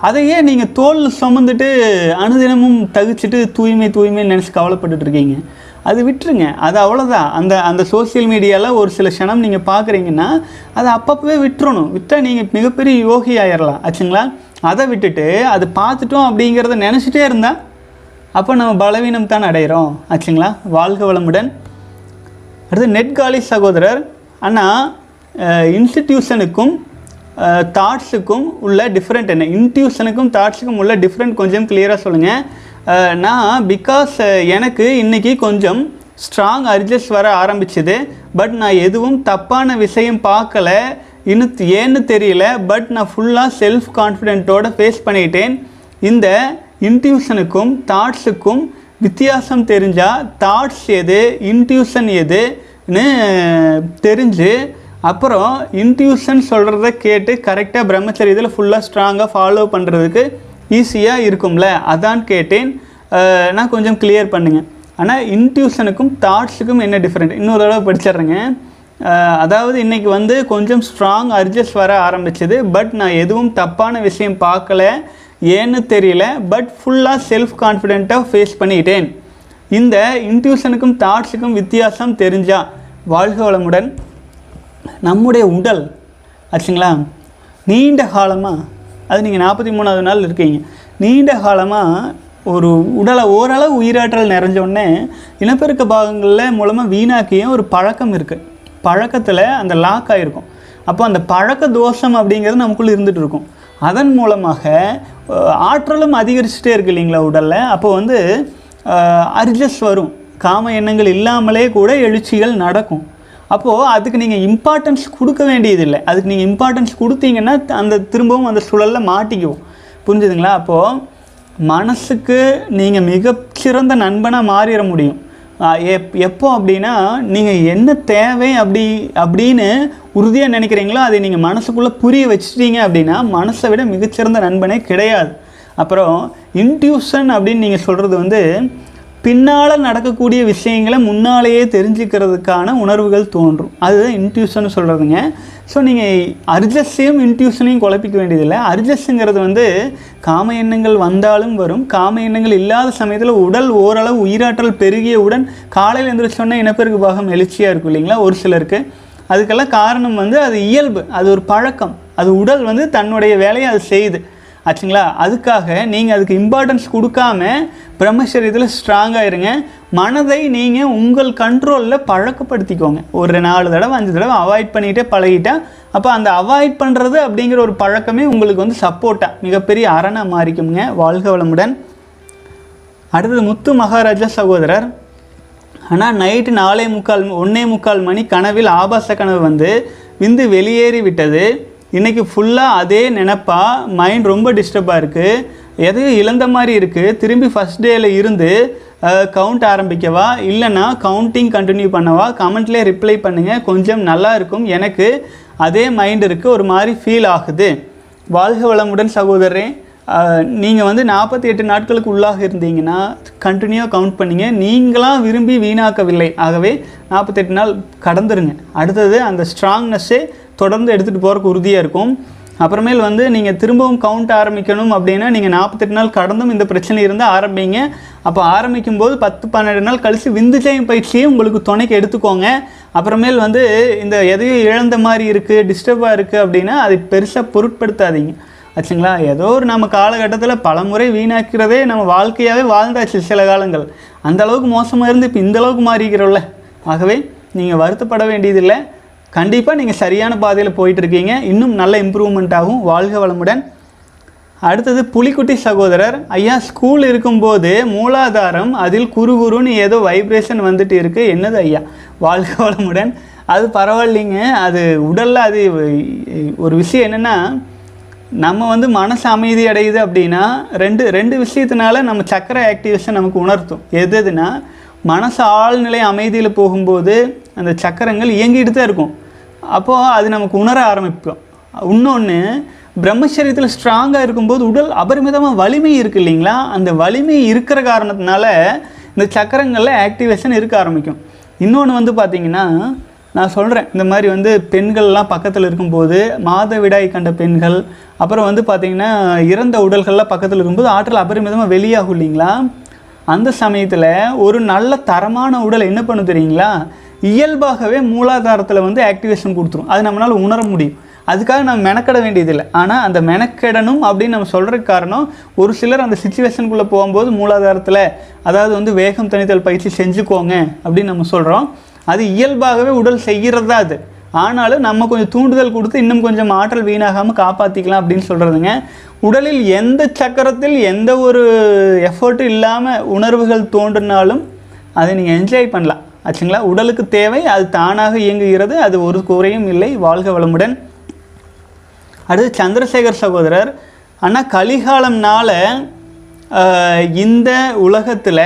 அதையே நீங்கள் தோலில் சுமந்துட்டு அனுதினமும் தவிச்சிட்டு தூய்மை தூய்மைன்னு நினச்சி கவலைப்பட்டுட்ருக்கீங்க, அது விட்டுருங்க, அது அவ்வளோதான். அந்த அந்த சோசியல் மீடியாவில் ஒரு சில க்ஷணம் நீங்கள் பார்க்குறீங்கன்னா அதை அப்பப்போவே விட்டுறணும், விட்டால் நீங்கள் மிகப்பெரிய யோகி ஆயிடலாம் ஆச்சுங்களா. அதை விட்டுட்டு அது பார்த்துட்டோம் அப்படிங்கிறத நினச்சிட்டே இருந்தால் அப்போ நம்ம பலவீனம் தான் அடைகிறோம் ஆச்சுங்களா. வாழ்க வளமுடன். அடுத்து நெட்காலி சகோதரர், அண்ணா இன்ஸ்டிடியூஷனுக்கும் தாட்ஸுக்கும் உள்ள டிஃப்ரெண்ட் என்ன, இன்ட்யூஷனுக்கும் தாட்ஸுக்கும் உள்ள டிஃப்ரெண்ட் கொஞ்சம் கிளியராக சொல்லுங்கள். நான் பிகாஸ் எனக்கு இன்றைக்கி கொஞ்சம் ஸ்ட்ராங் அட்ஜஸ்ட் வர ஆரம்பிச்சிது, பட் நான் எதுவும் தப்பான விஷயம் பார்க்கலை, இன்னும் ஏன்னு தெரியல, பட் நான் ஃபுல்லாக செல்ஃப் கான்ஃபிடென்ட்டோடு ஃபேஸ் பண்ணிட்டேன். இந்த இன்ட்யூஷனுக்கும் தாட்ஸுக்கும் வித்தியாசம் தெரிஞ்சால் தாட்ஸ் எது இன்ட்யூஷன் எதுன்னு தெரிஞ்சு அப்புறம் இன்ட்யூஷன் சொல்கிறத கேட்டு கரெக்டாக பிரம்மச்சரியத்தில் ஃபுல்லாக ஸ்ட்ராங்காக ஃபாலோ பண்ணுறதுக்கு ஈஸியாக இருக்கும்ல, அதான் கேட்டேன், நான் கொஞ்சம் கிளியர் பண்ணுங்கள். ஆனால் இன்ட்யூஷனுக்கும் தாட்ஸுக்கும் என்ன டிஃப்ரெண்ட், இன்னொரு தடவை படிச்சிட்றேங்க. அதாவது இன்றைக்கி வந்து கொஞ்சம் ஸ்ட்ராங் அட்ஜஸ்ட் வர ஆரம்பிச்சிது, பட் நான் எதுவும் தப்பான விஷயம் பார்க்கலை, ஏன்னு தெரியல, பட் ஃபுல்லாக செல்ஃப் கான்ஃபிடென்ட்டாக ஃபேஸ் பண்ணிட்டேன். இந்த இன்ட்யூஷனுக்கும் தாட்ஸுக்கும் வித்தியாசம் தெரிஞ்சால். வாழ்க வளமுடன். நம்முடைய உடல் ஆச்சுங்களா நீண்ட காலமாக, அது நீங்கள் நாற்பத்தி மூணாவது நாள் இருக்கீங்க, நீண்ட காலமாக ஒரு உடலை ஓரளவு உயிராற்றல் நிறைஞ்சோடனே இனப்பெருக்க பாகங்களில் மூலமாக வீணாக்கியும் ஒரு பழக்கம் இருக்குது, பழக்கத்தில் அந்த லாக் ஆகிருக்கும். அப்போ அந்த பழக்க தோஷம் அப்படிங்கிறது நமக்குள்ளே இருந்துகிட்டு இருக்கும். அதன் மூலமாக ஆற்றலும் அதிகரிச்சுட்டே இருக்குது இல்லைங்களா உடலில். அப்போ வந்து அட்ஜஸ்ட் வரும், காம எண்ணங்கள் இல்லாமலே கூட எழுச்சிகள் நடக்கும். அப்போது அதுக்கு நீங்கள் இம்பார்ட்டன்ஸ் கொடுக்க வேண்டியதில்லை, அதுக்கு நீங்கள் இம்பார்ட்டன்ஸ் கொடுத்தீங்கன்னா அந்த திரும்பவும் அந்த சூழலில் மாட்டிக்குவோம், புரிஞ்சுதுங்களா. அப்போது மனசுக்கு நீங்கள் மிகச்சிறந்த நண்பனாக மாறிட முடியும். எப் எப்போ அப்படின்னா, நீங்கள் என்ன தேவை அப்படி அப்படின்னு உறுதியாக நினைக்கிறீங்களோ அதை நீங்கள் மனசுக்குள்ளே புரிய வச்சுட்டீங்க அப்படின்னா மனசை விட மிகச்சிறந்த நண்பனே கிடையாது. அப்புறம் இன்ட்யூஷன் அப்படின்னு நீங்கள் சொல்கிறது வந்து பின்னால் நடக்கக்கூடிய விஷயங்களை முன்னாலேயே தெரிஞ்சுக்கிறதுக்கான உணர்வுகள் தோன்றும், அதுதான் இன்ட்யூஷன் சொல்கிறதுங்க. ஸோ நீங்கள் அர்ஜஸையும் இன்ட்யூஷனையும் குழப்பிக்க வேண்டியதில்லை. அர்ஜஸுங்கிறது வந்து காம எண்ணங்கள் வந்தாலும் வரும், காம எண்ணங்கள் இல்லாத சமயத்தில் உடல் ஓரளவு உயிராற்றல் பெருகியவுடன் காலையில் எழுந்திரிச்சோன்னா இனப்பெருக்கு பாகம் எழுச்சியாக இருக்கும் இல்லைங்களா ஒரு சிலருக்கு. அதுக்கெல்லாம் காரணம் வந்து அது இயல்பு, அது ஒரு பழக்கம், அது உடல் வந்து தன்னுடைய வேலையை அது செய்யுது ஆச்சுங்களா. அதுக்காக நீங்கள் அதுக்கு இம்பார்ட்டன்ஸ் கொடுக்காம பிரம்மச்சரியத்தில் ஸ்ட்ராங்காக இருங்க. மனதை நீங்கள் உங்கள் கண்ட்ரோலில் பழக்கப்படுத்திக்கோங்க. ஒரு நாலு தடவை அஞ்சு தடவை அவாய்ட் பண்ணிகிட்டே பழகிட்டா அப்போ அந்த அவாய்ட் பண்ணுறது அப்படிங்கிற ஒரு பழக்கமே உங்களுக்கு வந்து சப்போர்ட்டாக மிகப்பெரிய அரணாக மாறிக்குங்க. வாழ்க வளமுடன். அடுத்தது முத்து மகாராஜா சகோதரர், ஆனால் நைட்டு நாலே முக்கால் ஒன்னே முக்கால் மணி கனவில் ஆபாச கனவு வந்து விந்து வெளியேறி விட்டது. இன்றைக்கி ஃபுல்லாக அதே நினப்பாக, மைண்ட் ரொம்ப டிஸ்டர்பாக இருக்குது, எதையும் இழந்த மாதிரி இருக்குது. திரும்பி ஃபஸ்ட் டேயில் இருந்து கவுண்ட் ஆரம்பிக்கவா இல்லைனா கவுண்டிங் கண்டினியூ பண்ணவா? கமெண்ட்லேயே ரிப்ளை பண்ணுங்கள், கொஞ்சம் நல்லா இருக்கும். எனக்கு அதே மைண்ட் இருக்குது, ஒரு மாதிரி ஃபீல் ஆகுது. வாழ்க வளமுடன் சகோதரரே. நீங்கள் வந்து நாற்பத்தி எட்டு நாட்களுக்கு உள்ளாக இருந்தீங்கன்னா கண்டினியூவாக கவுண்ட் பண்ணிங்க, நீங்களாம் விரும்பி வீணாக்கவில்லை. ஆகவே நாற்பத்தெட்டு நாள் கடந்துருங்க. அடுத்தது அந்த ஸ்ட்ராங்னஸ்ஸே தொடர்ந்து எடுத்துகிட்டு போகிறதுக்கு உறுதியாக இருக்கும். அப்புறமேல் வந்து நீங்கள் திரும்பவும் கவுண்ட் ஆரம்பிக்கணும் அப்படின்னா நீங்கள் நாற்பத்தெட்டு நாள் கடந்தும் இந்த பிரச்சனை இருந்தால் ஆரம்பிங்க. அப்போ ஆரம்பிக்கும் போது பத்து பன்னெண்டு நாள் கழித்து விந்துஜயம் பயிற்சியை உங்களுக்கு துணைக்கு எடுத்துக்கோங்க. அப்புறமேல் வந்து இந்த எதையும் இழந்த மாதிரி இருக்குது, டிஸ்டர்பாக இருக்குது அப்படின்னா அதை பெருசாக பொருட்படுத்தாதீங்க ஆச்சுங்களா. ஏதோ ஒரு நம்ம காலகட்டத்தில் பலமுறை வீணாக்கிறதே நம்ம வாழ்க்கையாகவே வாழ்ந்தாச்சு சில காலங்கள். அந்தளவுக்கு மோசமாக இருந்து இப்போ இந்தளவுக்கு மாறிக்கிறோம்ல. ஆகவே நீங்கள் வருத்தப்பட வேண்டியதில்லை, கண்டிப்பாக நீங்கள் சரியான பாதையில் போயிட்டுருக்கீங்க, இன்னும் நல்ல இம்ப்ரூவ்மெண்ட் ஆகும். வாழ்க வளமுடன். அடுத்தது புலிக்குட்டி சகோதரர், ஐயா ஸ்கூல் இருக்கும்போது மூலாதாரம் அதில் குறுகுறுன்னு ஏதோ வைப்ரேஷன் வந்துட்டு இருக்குது, என்னது ஐயா? வாழ்க வளமுடன். அது பரவாயில்லைங்க, அது உடலில் அது ஒரு விஷயம் என்னென்னா, நம்ம வந்து மனசு அமைதி அடையுது அப்படின்னா ரெண்டு ரெண்டு விஷயத்தினால நம்ம சக்கர ஆக்டிவேஷன் நமக்கு உணர்த்தும். எது எதுனா, மனசு ஆழ்நிலை அமைதியில் போகும்போது அந்த சக்கரங்கள் இயங்கிட்டு தான் இருக்கும், அப்போது அது நமக்கு உணர ஆரம்பிப்போம். இன்னொன்று, பிரம்மச்சரியத்தில் ஸ்ட்ராங்காக இருக்கும்போது உடல் அபரிமிதமாக வலிமை இருக்குது இல்லைங்களா, அந்த வலிமை இருக்கிற காரணத்தினால இந்த சக்கரங்களில் ஆக்டிவேஷன் இருக்க ஆரம்பிக்கும். இன்னொன்று வந்து பார்த்திங்கன்னா, நான் சொல்கிறேன் இந்த மாதிரி வந்து பெண்கள்லாம் பக்கத்தில் இருக்கும்போது, மாதவிடாய் கண்ட பெண்கள், அப்புறம் வந்து பார்த்திங்கன்னா இறந்த உடல்கள்லாம் பக்கத்தில் இருக்கும்போது ஆற்றல் அபரிமிதமாக வெளியாகும் இல்லைங்களா. அந்த சமயத்தில் ஒரு நல்ல தரமான உடல் என்ன பண்ண தெரியுங்களா, இயல்பாகவே மூலாதாரத்தில் வந்து ஆக்டிவேஷன் கொடுத்துரும், அது நம்மளால் உணர முடியும். அதுக்காக நம்ம மெனக்கெட வேண்டியதில்லை. ஆனால் அந்த மெனக்கெடணும் அப்படின்னு நம்ம சொல்கிறதுக்கு காரணம், ஒரு சிலர் அந்த சிச்சுவேஷனுக்குள்ளே போகும்போது மூலாதாரத்தில் அதாவது வந்து வேகம் தனித்தல் பயிற்சி செஞ்சுக்கோங்க அப்படின்னு நம்ம சொல்கிறோம். அது இயல்பாகவே உடல் செய்கிறதா அது, ஆனாலும் நம்ம கொஞ்சம் தூண்டுதல் கொடுத்து இன்னும் கொஞ்சம் ஆற்றல் வீணாகாமல் காப்பாற்றிக்கலாம் அப்படின்னு சொல்கிறதுங்க. உடலில் எந்த சக்கரத்தில் எந்த ஒரு எஃபர்ட்டும் இல்லாமல் உணர்வுகள் தோன்றினாலும் அதை நீங்கள் என்ஜாய் பண்ணலாம் ஆச்சுங்களா. உடலுக்கு தேவை, அது தானாக இயங்குகிறது, அது ஒரு குறையும் இல்லை. வாழ்க வளமுடன். அடுத்து சந்திரசேகர் சகோதரர், ஆனால் கலிகாலம்னால் இந்த உலகத்தில்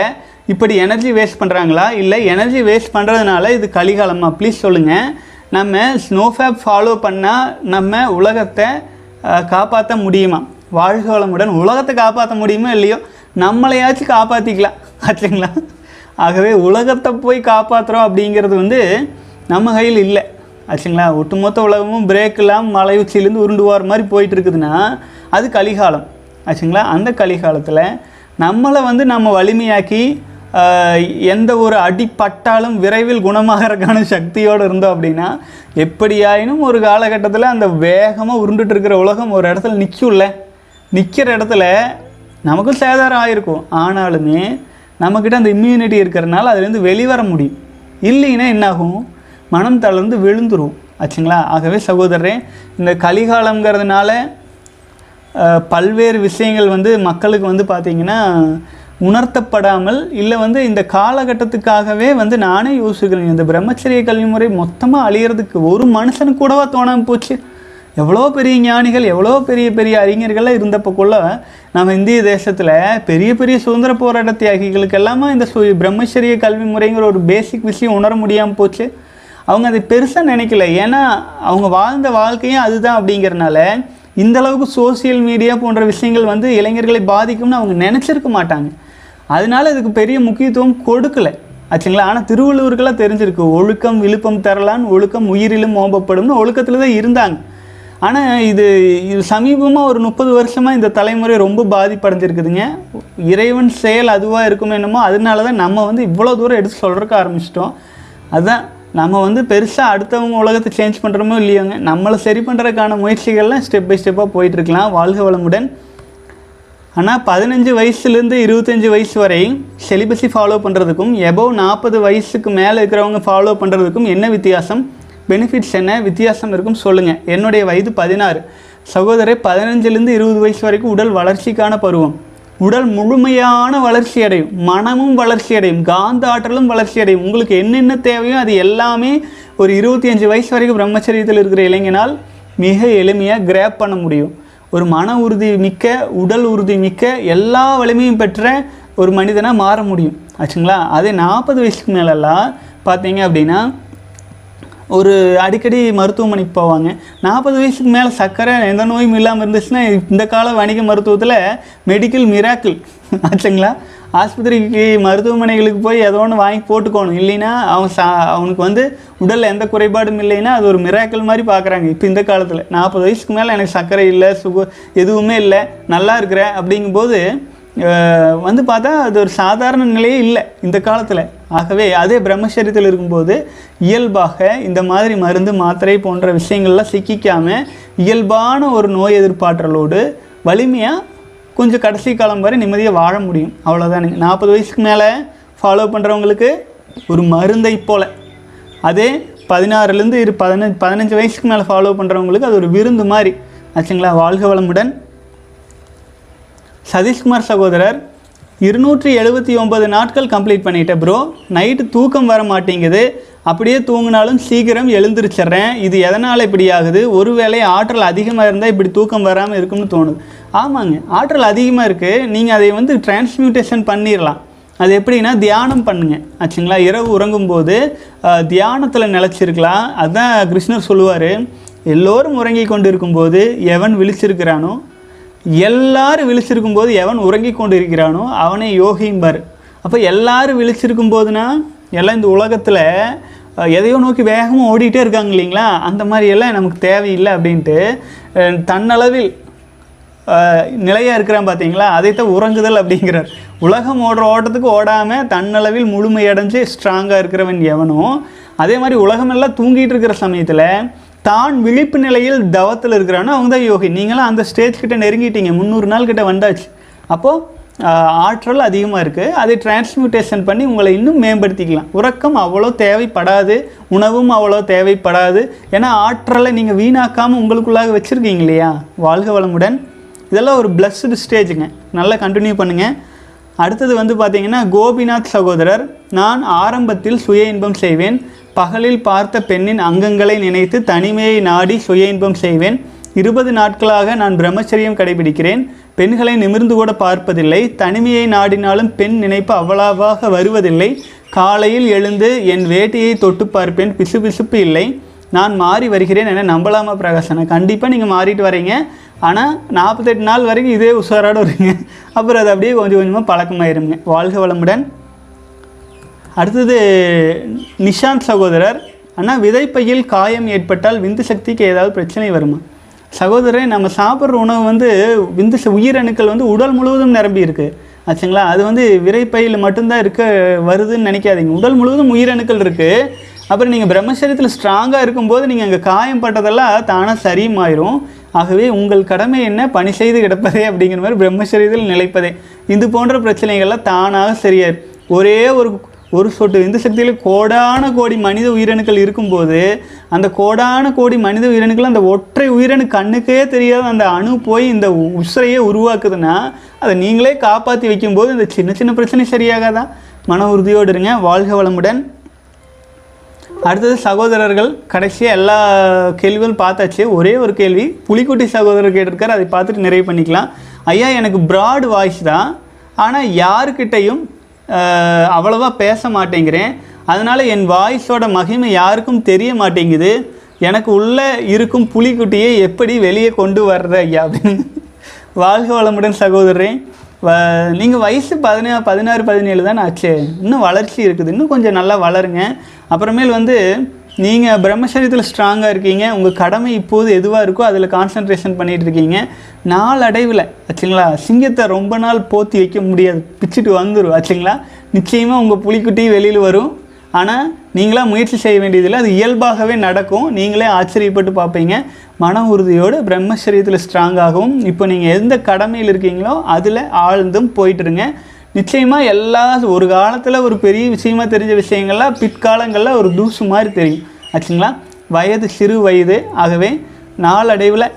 இப்படி எனர்ஜி வேஸ்ட் பண்ணுறாங்களா, இல்லை எனர்ஜி வேஸ்ட் பண்ணுறதுனால இது கலிகாலமா? ப்ளீஸ் சொல்லுங்கள். நம்ம ஸ்னோஃபேப் ஃபாலோ பண்ணால் நம்ம உலகத்தை காப்பாற்ற முடியுமா? வாழ்க வளமுடன். உலகத்தை காப்பாற்ற முடியுமோ இல்லையோ, நம்மளையாச்சும் காப்பாற்றிக்கலாம் ஆச்சுங்களா. ஆகவே உலகத்தை போய் காப்பாற்றுறோம் அப்படிங்கிறது வந்து நம்ம கையில் இல்லை ஆச்சுங்களா. ஒட்டுமொத்த உலகமும் பிரேக் இல்லாமல் மலை உச்சியிலேருந்து உருண்டுவார் மாதிரி போயிட்டுருக்குதுன்னா அது கலிகாலம் ஆச்சுங்களா. அந்த கலிகாலத்தில் நம்மளை வந்து நம்ம வலிமையாக்கி எந்த ஒரு அடிப்பட்டாலும் விரைவில் குணமாகறதுக்கான சக்தியோடு இருந்தோம் அப்படின்னா எப்படியாயினும் ஒரு காலகட்டத்தில் அந்த வேகமாக உருண்டுட்டு இருக்கிற உலகம் ஒரு இடத்துல நிற்கும்ல. நிற்கிற இடத்துல நமக்கும் சேதாரம் ஆகிருக்கும், ஆனாலுமே நம்மக்கிட்ட அந்த இம்யூனிட்டி இருக்கிறனால அதுலேருந்து வெளிவர முடியும். இல்லைன்னா என்னாகும், மனம் தளர்ந்து விழுந்துரும் ஆச்சுங்களா. ஆகவே சகோதரரே, இந்த கலிகாலம்ங்கிறதுனால பல்வேறு விஷயங்கள் வந்து மக்களுக்கு வந்து பார்த்திங்கன்னா உணர்த்தப்படாமல் இல்லை, வந்து இந்த காலகட்டத்துக்காகவே வந்து நானே யோசிக்கிறேன், இந்த பிரம்மச்சரிய கல்வி முறை மொத்தமாக அழியிறதுக்கு ஒரு மனுஷனுக்கு கூடவா தோணாமல் போச்சு? எவ்வளோ பெரிய ஞானிகள் எவ்வளோ பெரிய பெரிய அறிஞர்கள்லாம் இருந்தப்போ கூட நம்ம இந்திய தேசத்தில் பெரிய பெரிய சுதந்திர போராட்ட தியாகிகளுக்கு எல்லாமே இந்த சு பிரம்மச்சரிய கல்வி முறைங்கிற ஒரு பேசிக் விஷயம் உணர முடியாமல் போச்சு. அவங்க அதை பெருசாக நினைக்கல, ஏன்னா அவங்க வாழ்ந்த வாழ்க்கையும் அதுதான். அப்படிங்கிறனால இந்தளவுக்கு சோசியல் மீடியா போன்ற விஷயங்கள் வந்து இளைஞர்களை பாதிக்கும்னு அவங்க நினச்சிருக்க மாட்டாங்க. அதனால இதுக்கு பெரிய முக்கியத்துவம் கொடுக்கலை ஆச்சுங்களா. ஆனால் திருவள்ளுவருக்கெல்லாம் தெரிஞ்சிருக்கு, ஒழுக்கம் விழுப்பம் தரலான், ஒழுக்கம் உயிரிலும் ஓம்பப்படும்னு ஒழுக்கத்தில் தான் இருந்தாங்க. ஆனால் இது இது சமீபமாக ஒரு முப்பது வருஷமாக இந்த தலைமுறை ரொம்ப பாதிப்படைஞ்சிருக்குதுங்க. இறைவன் செயல் அதுவாக இருக்குமே என்னமோ, அதனால தான் நம்ம வந்து இவ்வளோ தூரம் எடுத்து சொல்கிறதுக்கு ஆரம்பிச்சிட்டோம். அதுதான் நம்ம வந்து பெருசாக அடுத்தவங்க உலகத்தை சேஞ்ச் பண்ணுறோமோ இல்லையோங்க, நம்மளை சரி பண்ணுறதுக்கான முயற்சிகள்லாம் ஸ்டெப் பை ஸ்டெப்பாக போயிட்டுருக்கலாம். வாழ்க வளமுடன். ஆனால் பதினஞ்சு வயசுலேருந்து இருபத்தஞ்சி வயசு வரை செலிபஸை ஃபாலோ பண்ணுறதுக்கும் எபோவ் நாற்பது வயசுக்கு மேலே இருக்கிறவங்க ஃபாலோ பண்ணுறதுக்கும் என்ன வித்தியாசம், பெனிஃபிட்ஸ் என்ன வித்தியாசம் இருக்கும் சொல்லுங்கள். என்னுடைய வயது பதினாறு. சகோதரே, பதினஞ்சுலேருந்து இருபது வயசு வரைக்கும் உடல் வளர்ச்சிக்கான பருவம். உடல் முழுமையான வளர்ச்சி அடையும், மனமும் வளர்ச்சி அடையும், காந்த ஆற்றலும் வளர்ச்சி அடையும். உங்களுக்கு என்னென்ன தேவையோ அது எல்லாமே ஒரு இருபத்தி அஞ்சு வயசு வரைக்கும் பிரம்மச்சரியத்தில் இருக்கிற இளைஞனால் மிக எளிமையாக கிராப் பண்ண முடியும். ஒரு மன உறுதி மிக்க, உடல் உறுதி மிக்க, எல்லா வலிமையும் பெற்ற ஒரு மனிதனாக மாற முடியும் ஆச்சுங்களா. அதே நாற்பது வயசுக்கு மேலெல்லாம் பார்த்தீங்க அப்படின்னா ஒரு அடிக்கடி மருத்துவமனைக்கு போவாங்க. நாற்பது வயசுக்கு மேலே சர்க்கரை எந்த நோயும் இல்லாமல் இருந்துச்சுன்னா இந்த கால வணிக மருத்துவத்தில் மெடிக்கல் மிராக்கிள் ஆச்சுங்களா. ஆஸ்பத்திரிக்கு மருத்துவமனைகளுக்கு போய் ஏதோ ஒன்று வாங்கி போட்டுக்கணும், இல்லைன்னா அவன் சா அவனுக்கு வந்து உடலில் எந்த குறைபாடும் இல்லைன்னா அது ஒரு மிராக்கிள் மாதிரி பார்க்குறாங்க இப்போ இந்த காலத்தில். நாற்பது வயசுக்கு மேலே எனக்கு சர்க்கரை இல்லை, சுகர் எதுவுமே இல்லை, நல்லா இருக்கிறேன் அப்படிங்கும்போது வந்து பார்த்தா அது ஒரு சாதாரண நிலையே இல்லை இந்த காலத்தில். ஆகவே அதே பிரம்மச்சரியத்தில் இருக்கும்போது இயல்பாக இந்த மாதிரி மருந்து மாத்திரை போன்ற விஷயங்கள்லாம் சிக்கிக்காமல் இயல்பான ஒரு நோய் எதிர்ப்பாற்றலோடு வலிமையாக கொஞ்சம் கடைசி காலம் வரை நிம்மதியாக வாழ முடியும். அவ்வளோதானுங்க. நாற்பது வயசுக்கு மேலே ஃபாலோ பண்ணுறவங்களுக்கு ஒரு மருந்தை போல், அதே பதினாறுலேருந்து இரு பதினஞ்சு பதினஞ்சு வயசுக்கு மேலே ஃபாலோ பண்ணுறவங்களுக்கு அது ஒரு விருந்து மாதிரி ஆச்சுங்களா. வாழ்க வளமுடன். சதீஷ்குமார் சகோதரர், இருநூற்றி எழுபத்தி ஒம்பது நாட்கள் கம்ப்ளீட் பண்ணிட்டேன் ப்ரோ. நைட்டு தூக்கம் வர மாட்டேங்குது, அப்படியே தூங்கினாலும் சீக்கிரம் எழுந்திரிச்சிட்றேன். இது எதனால் இப்படி ஆகுது? ஒருவேளை ஆற்றல் அதிகமாக இருந்தால் இப்படி தூக்கம் வராமல் இருக்கும்னு தோணுது. ஆமாங்க, ஆற்றல் அதிகமாக இருக்குது, நீங்கள் அதை வந்து டிரான்ஸ்மியூட்டேஷன் பண்ணிடலாம். அது எப்படின்னா தியானம் பண்ணுங்கள் ஆச்சுங்களா. இரவு உறங்கும்போது தியானத்தில் நிலச்சிருக்கலாம். அதுதான் கிருஷ்ணர் சொல்லுவார், எல்லோரும் உறங்கி கொண்டு இருக்கும்போது எவன் விழிச்சிருக்கிறானோ, எல்லாரும் விழிச்சிருக்கும்போது எவன் உறங்கி கொண்டு இருக்கிறானோ அவனே யோகிம்பார். அப்போ எல்லாரும் விழிச்சிருக்கும் போதுனா எல்லாம் இந்த உலகத்தில் எதையோ நோக்கி வேகமாக ஓடிட்டே இருக்காங்க இல்லைங்களா, அந்த மாதிரியெல்லாம் நமக்கு தேவையில்லை அப்படின்ட்டு தன்னளவில் நிலையாக இருக்கிறான் பார்த்தீங்களா, அதைத்தான் உறங்குதல் அப்படிங்கிறார். உலகம் ஓடுற ஓட்டத்துக்கு ஓடாமல் தன்னளவில் முழுமையடைஞ்சு ஸ்ட்ராங்காக இருக்கிறவன் எவனும், அதே மாதிரி உலகமெல்லாம் தூங்கிட்டு இருக்கிற சமயத்தில் தான் விழிப்பு நிலையில் தவத்தில் இருக்கிறானோ அவங்க தான் யோகி. நீங்களாம் அந்த ஸ்டேஜ் கிட்டே நெருங்கிட்டீங்க, முந்நூறு நாள் கிட்டே வந்தாச்சு. அப்போது ஆற்றல் அதிகமாக இருக்குது, அதை டிரான்ஸ்மியூட்டேஷன் பண்ணி உங்களை இன்னும் மேம்படுத்திக்கலாம். உறக்கம் அவ்வளோ தேவைப்படாது, உணவும் அவ்வளோ தேவைப்படாது, ஏன்னா ஆற்றலை நீங்கள் வீணாக்காமல் உங்களுக்குள்ளாக வச்சுருக்கீங்க இல்லையா. வாழ்க வளமுடன். இதெல்லாம் ஒரு பிளஸ்டு ஸ்டேஜுங்க, நல்லா கண்டினியூ பண்ணுங்கள். அடுத்தது வந்து பார்த்திங்கன்னா கோபிநாத் சகோதரர், நான் ஆரம்பத்தில் சுய இன்பம் செய்வேன். பகலில் பார்த்த பெண்ணின் அங்கங்களை நினைத்து தனிமையை நாடி சுய இன்பம் செய்வேன். இருபது நாட்களாக நான் பிரம்மச்சரியம் கடைபிடிக்கிறேன். பெண்களை நிமிர்ந்து கூட பார்ப்பதில்லை. தனிமையை நாடினாலும் பெண் நினைப்பு அவ்வளவாக வருவதில்லை. காலையில் எழுந்து என் வேட்டியை தொட்டு பார்ப்பேன், பிசு பிசுப்பு இல்லை. நான் மாறி வருகிறேன் என நம்பலாமா பிரகாசனா? கண்டிப்பாக நீங்கள் மாறிட்டு வரீங்க. ஆனால் நாற்பத்தெட்டு நாள் வரைக்கும் இதே உஷாரோடு வருங்க, அப்புறம் அது அப்படியே கொஞ்சம் கொஞ்சமாக பழக்கமாயிருங்க. வாழ்க வளமுடன். அடுத்தது நிஷாந்த் சகோதரர், ஆனால் விதைப்பையில் காயம் ஏற்பட்டால் விந்து சக்திக்கு ஏதாவது பிரச்சனை வருமா? சகோதரர், நம்ம சாப்பிட்ற உணவு வந்து விந்து உயிரணுக்கள் வந்து உடல் முழுவதும் நிரம்பி இருக்குது ஆச்சுங்களா. அது வந்து விதைப்பையில் மட்டும்தான் இருக்க வருதுன்னு நினைக்காதீங்க. உடல் முழுவதும் உயிரணுக்கள் இருக்குது. அப்புறம் நீங்கள் பிரம்மச்சரியத்தில் ஸ்ட்ராங்காக இருக்கும்போது நீங்கள் அங்கே காயம் பட்டதெல்லாம் தானாக சரியுமாயிரும். ஆகவே உங்கள் கடமை என்ன, பணி செய்து கிடப்பதே அப்படிங்கிற மாதிரி பிரம்மச்சரியத்தில் நிலைப்பதே. இது போன்ற பிரச்சனைகள்லாம் தானாக சரியாயிரும். ஒரே ஒரு ஒரு சொட்டு விந்து சக்தியில் கோடான கோடி மனித உயிரணுக்கள் இருக்கும்போது அந்த கோடான கோடி மனித உயிரணுக்கள் அந்த ஒற்றை உயிரணு கண்ணுக்கே தெரியாத அந்த அணு போய் இந்த உசிரையே உருவாக்குதுன்னா அதை நீங்களே காப்பாற்றி வைக்கும்போது இந்த சின்ன சின்ன பிரச்சனை சரியாகாதான். மன உறுதியோடு இருங்க. வாழ்க வளமுடன். அடுத்தது சகோதரர்கள். கடைசியாக எல்லா கேள்விகளும் பார்த்தாச்சு. ஒரே ஒரு கேள்வி புலிக்குட்டி சகோதரர் கேட்டிருக்கார், அதை பார்த்துட்டு நிறைவு பண்ணிக்கலாம். ஐயா, எனக்கு ப்ராட் வாய்ஸ் தான், ஆனால் யாருக்கிட்டையும் அவ்வளோவா பேச மாட்டேங்கிறேன். அதனால் என் வாய்ஸோட மகிமை யாருக்கும் தெரிய மாட்டேங்குது. எனக்கு உள்ளே இருக்கும் புலிக்குட்டியை எப்படி வெளியே கொண்டு வர்றது ஐயா அப்படின்னு. வாழ்க வளமுடன் சகோதரரே. வ நீங்கள் வயசு பதினா பதினாறு பதினேழு தான் ஆச்சு, இன்னும் வளர்ச்சி இருக்குது, இன்னும் கொஞ்சம் நல்லா வளருங்க. அப்புறமேல் வந்து நீங்கள் பிரம்மச்சரியத்தில் ஸ்ட்ராங்காக இருக்கீங்க, உங்கள் கடமை இப்போது எதுவாக இருக்கோ அதில் கான்சன்ட்ரேஷன் பண்ணிகிட்டு இருக்கீங்க. நாளடைவில் ஆச்சுங்களா, சிங்கத்தை ரொம்ப நாள் போற்றி வைக்க முடியாது, பிச்சுட்டு வந்துடும் ஆச்சுங்களா. நிச்சயமாக உங்கள் புலிக்குட்டி வெளியில் வரும். ஆனால் நீங்களாக முயற்சி செய்ய வேண்டியதில்லை, அது இயல்பாகவே நடக்கும். நீங்களே ஆச்சரியப்பட்டு பார்ப்பீங்க. மன உறுதியோடு பிரம்மச்சரியத்தில் ஸ்ட்ராங்காகவும் இப்போ நீங்கள் எந்த கடமையில் இருக்கீங்களோ அதில் ஆழ்ந்தும் போயிட்டுருங்க. நிச்சயமாக எல்லா ஒரு காலத்தில் ஒரு பெரிய விஷயமாக தெரிஞ்ச விஷயங்கள்லாம் பிற்காலங்களில் ஒரு தூசு மாதிரி தெரியும் ஆச்சுங்களா. வயது சிறு வயது, ஆகவே நாளடைவில்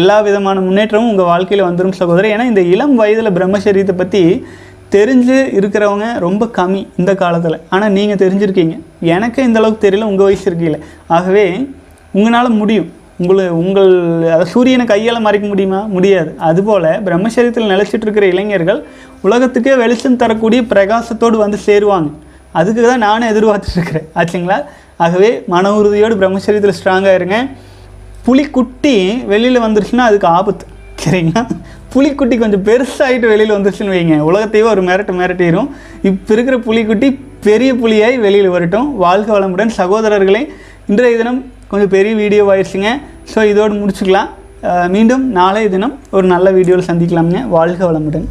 எல்லா விதமான முன்னேற்றமும் உங்கள் வாழ்க்கையில் வந்துடும் சகோதரர். ஏன்னா இந்த இளம் வயதில் பிரம்மச்சரியத்தை பற்றி தெரிஞ்சு இருக்கிறவங்க ரொம்ப கம்மி இந்த காலத்தில். ஆனால் நீங்கள் தெரிஞ்சுருக்கீங்க, எனக்கு இந்தளவுக்கு தெரியல, உங்கள் வயசு இருக்கீங்களே. ஆகவே உங்களால் முடியும். உங்களை உங்கள் அதை சூரியனை கையால் மறைக்க முடியுமா? முடியாது. அதுபோல் பிரம்மச்சரியத்தில் நிலச்சிட்டு இருக்கிற இளைஞர்கள் உலகத்துக்கே வெளிச்சம் தரக்கூடிய பிரகாசத்தோடு வந்து சேருவாங்க. அதுக்கு தான் நானும் எதிர்பார்த்துட்ருக்கிறேன் ஆச்சுங்களா. ஆகவே மன உறுதியோடு பிரம்மச்சரியத்தில் ஸ்ட்ராங்காக இருங்க. புலிக்குட்டி வெளியில் வந்துருச்சுன்னா அதுக்கு ஆபத்து சரிங்களா. புலிக்குட்டி கொஞ்சம் பெருசாகிட்டு வெளியில் வந்துருச்சுன்னு வைங்க, உலகத்தையே ஒரு மிரட்டு மிரட்டிடும். இப்போ இருக்கிற புலிக்குட்டி பெரிய புலியாய் வெளியில் வரட்டும். வாழ்க வளமுடன் சகோதரர்களே. இன்றைய தினம் கொஞ்சம் பெரிய வீடியோவாயிருச்சுங்க, ஸோ இதோடு முடிச்சுக்கலாம். மீண்டும் நாளைய தினம் ஒரு நல்ல வீடியோவில் சந்திக்கலாமுங்க. வாழ்க வளமுடன்.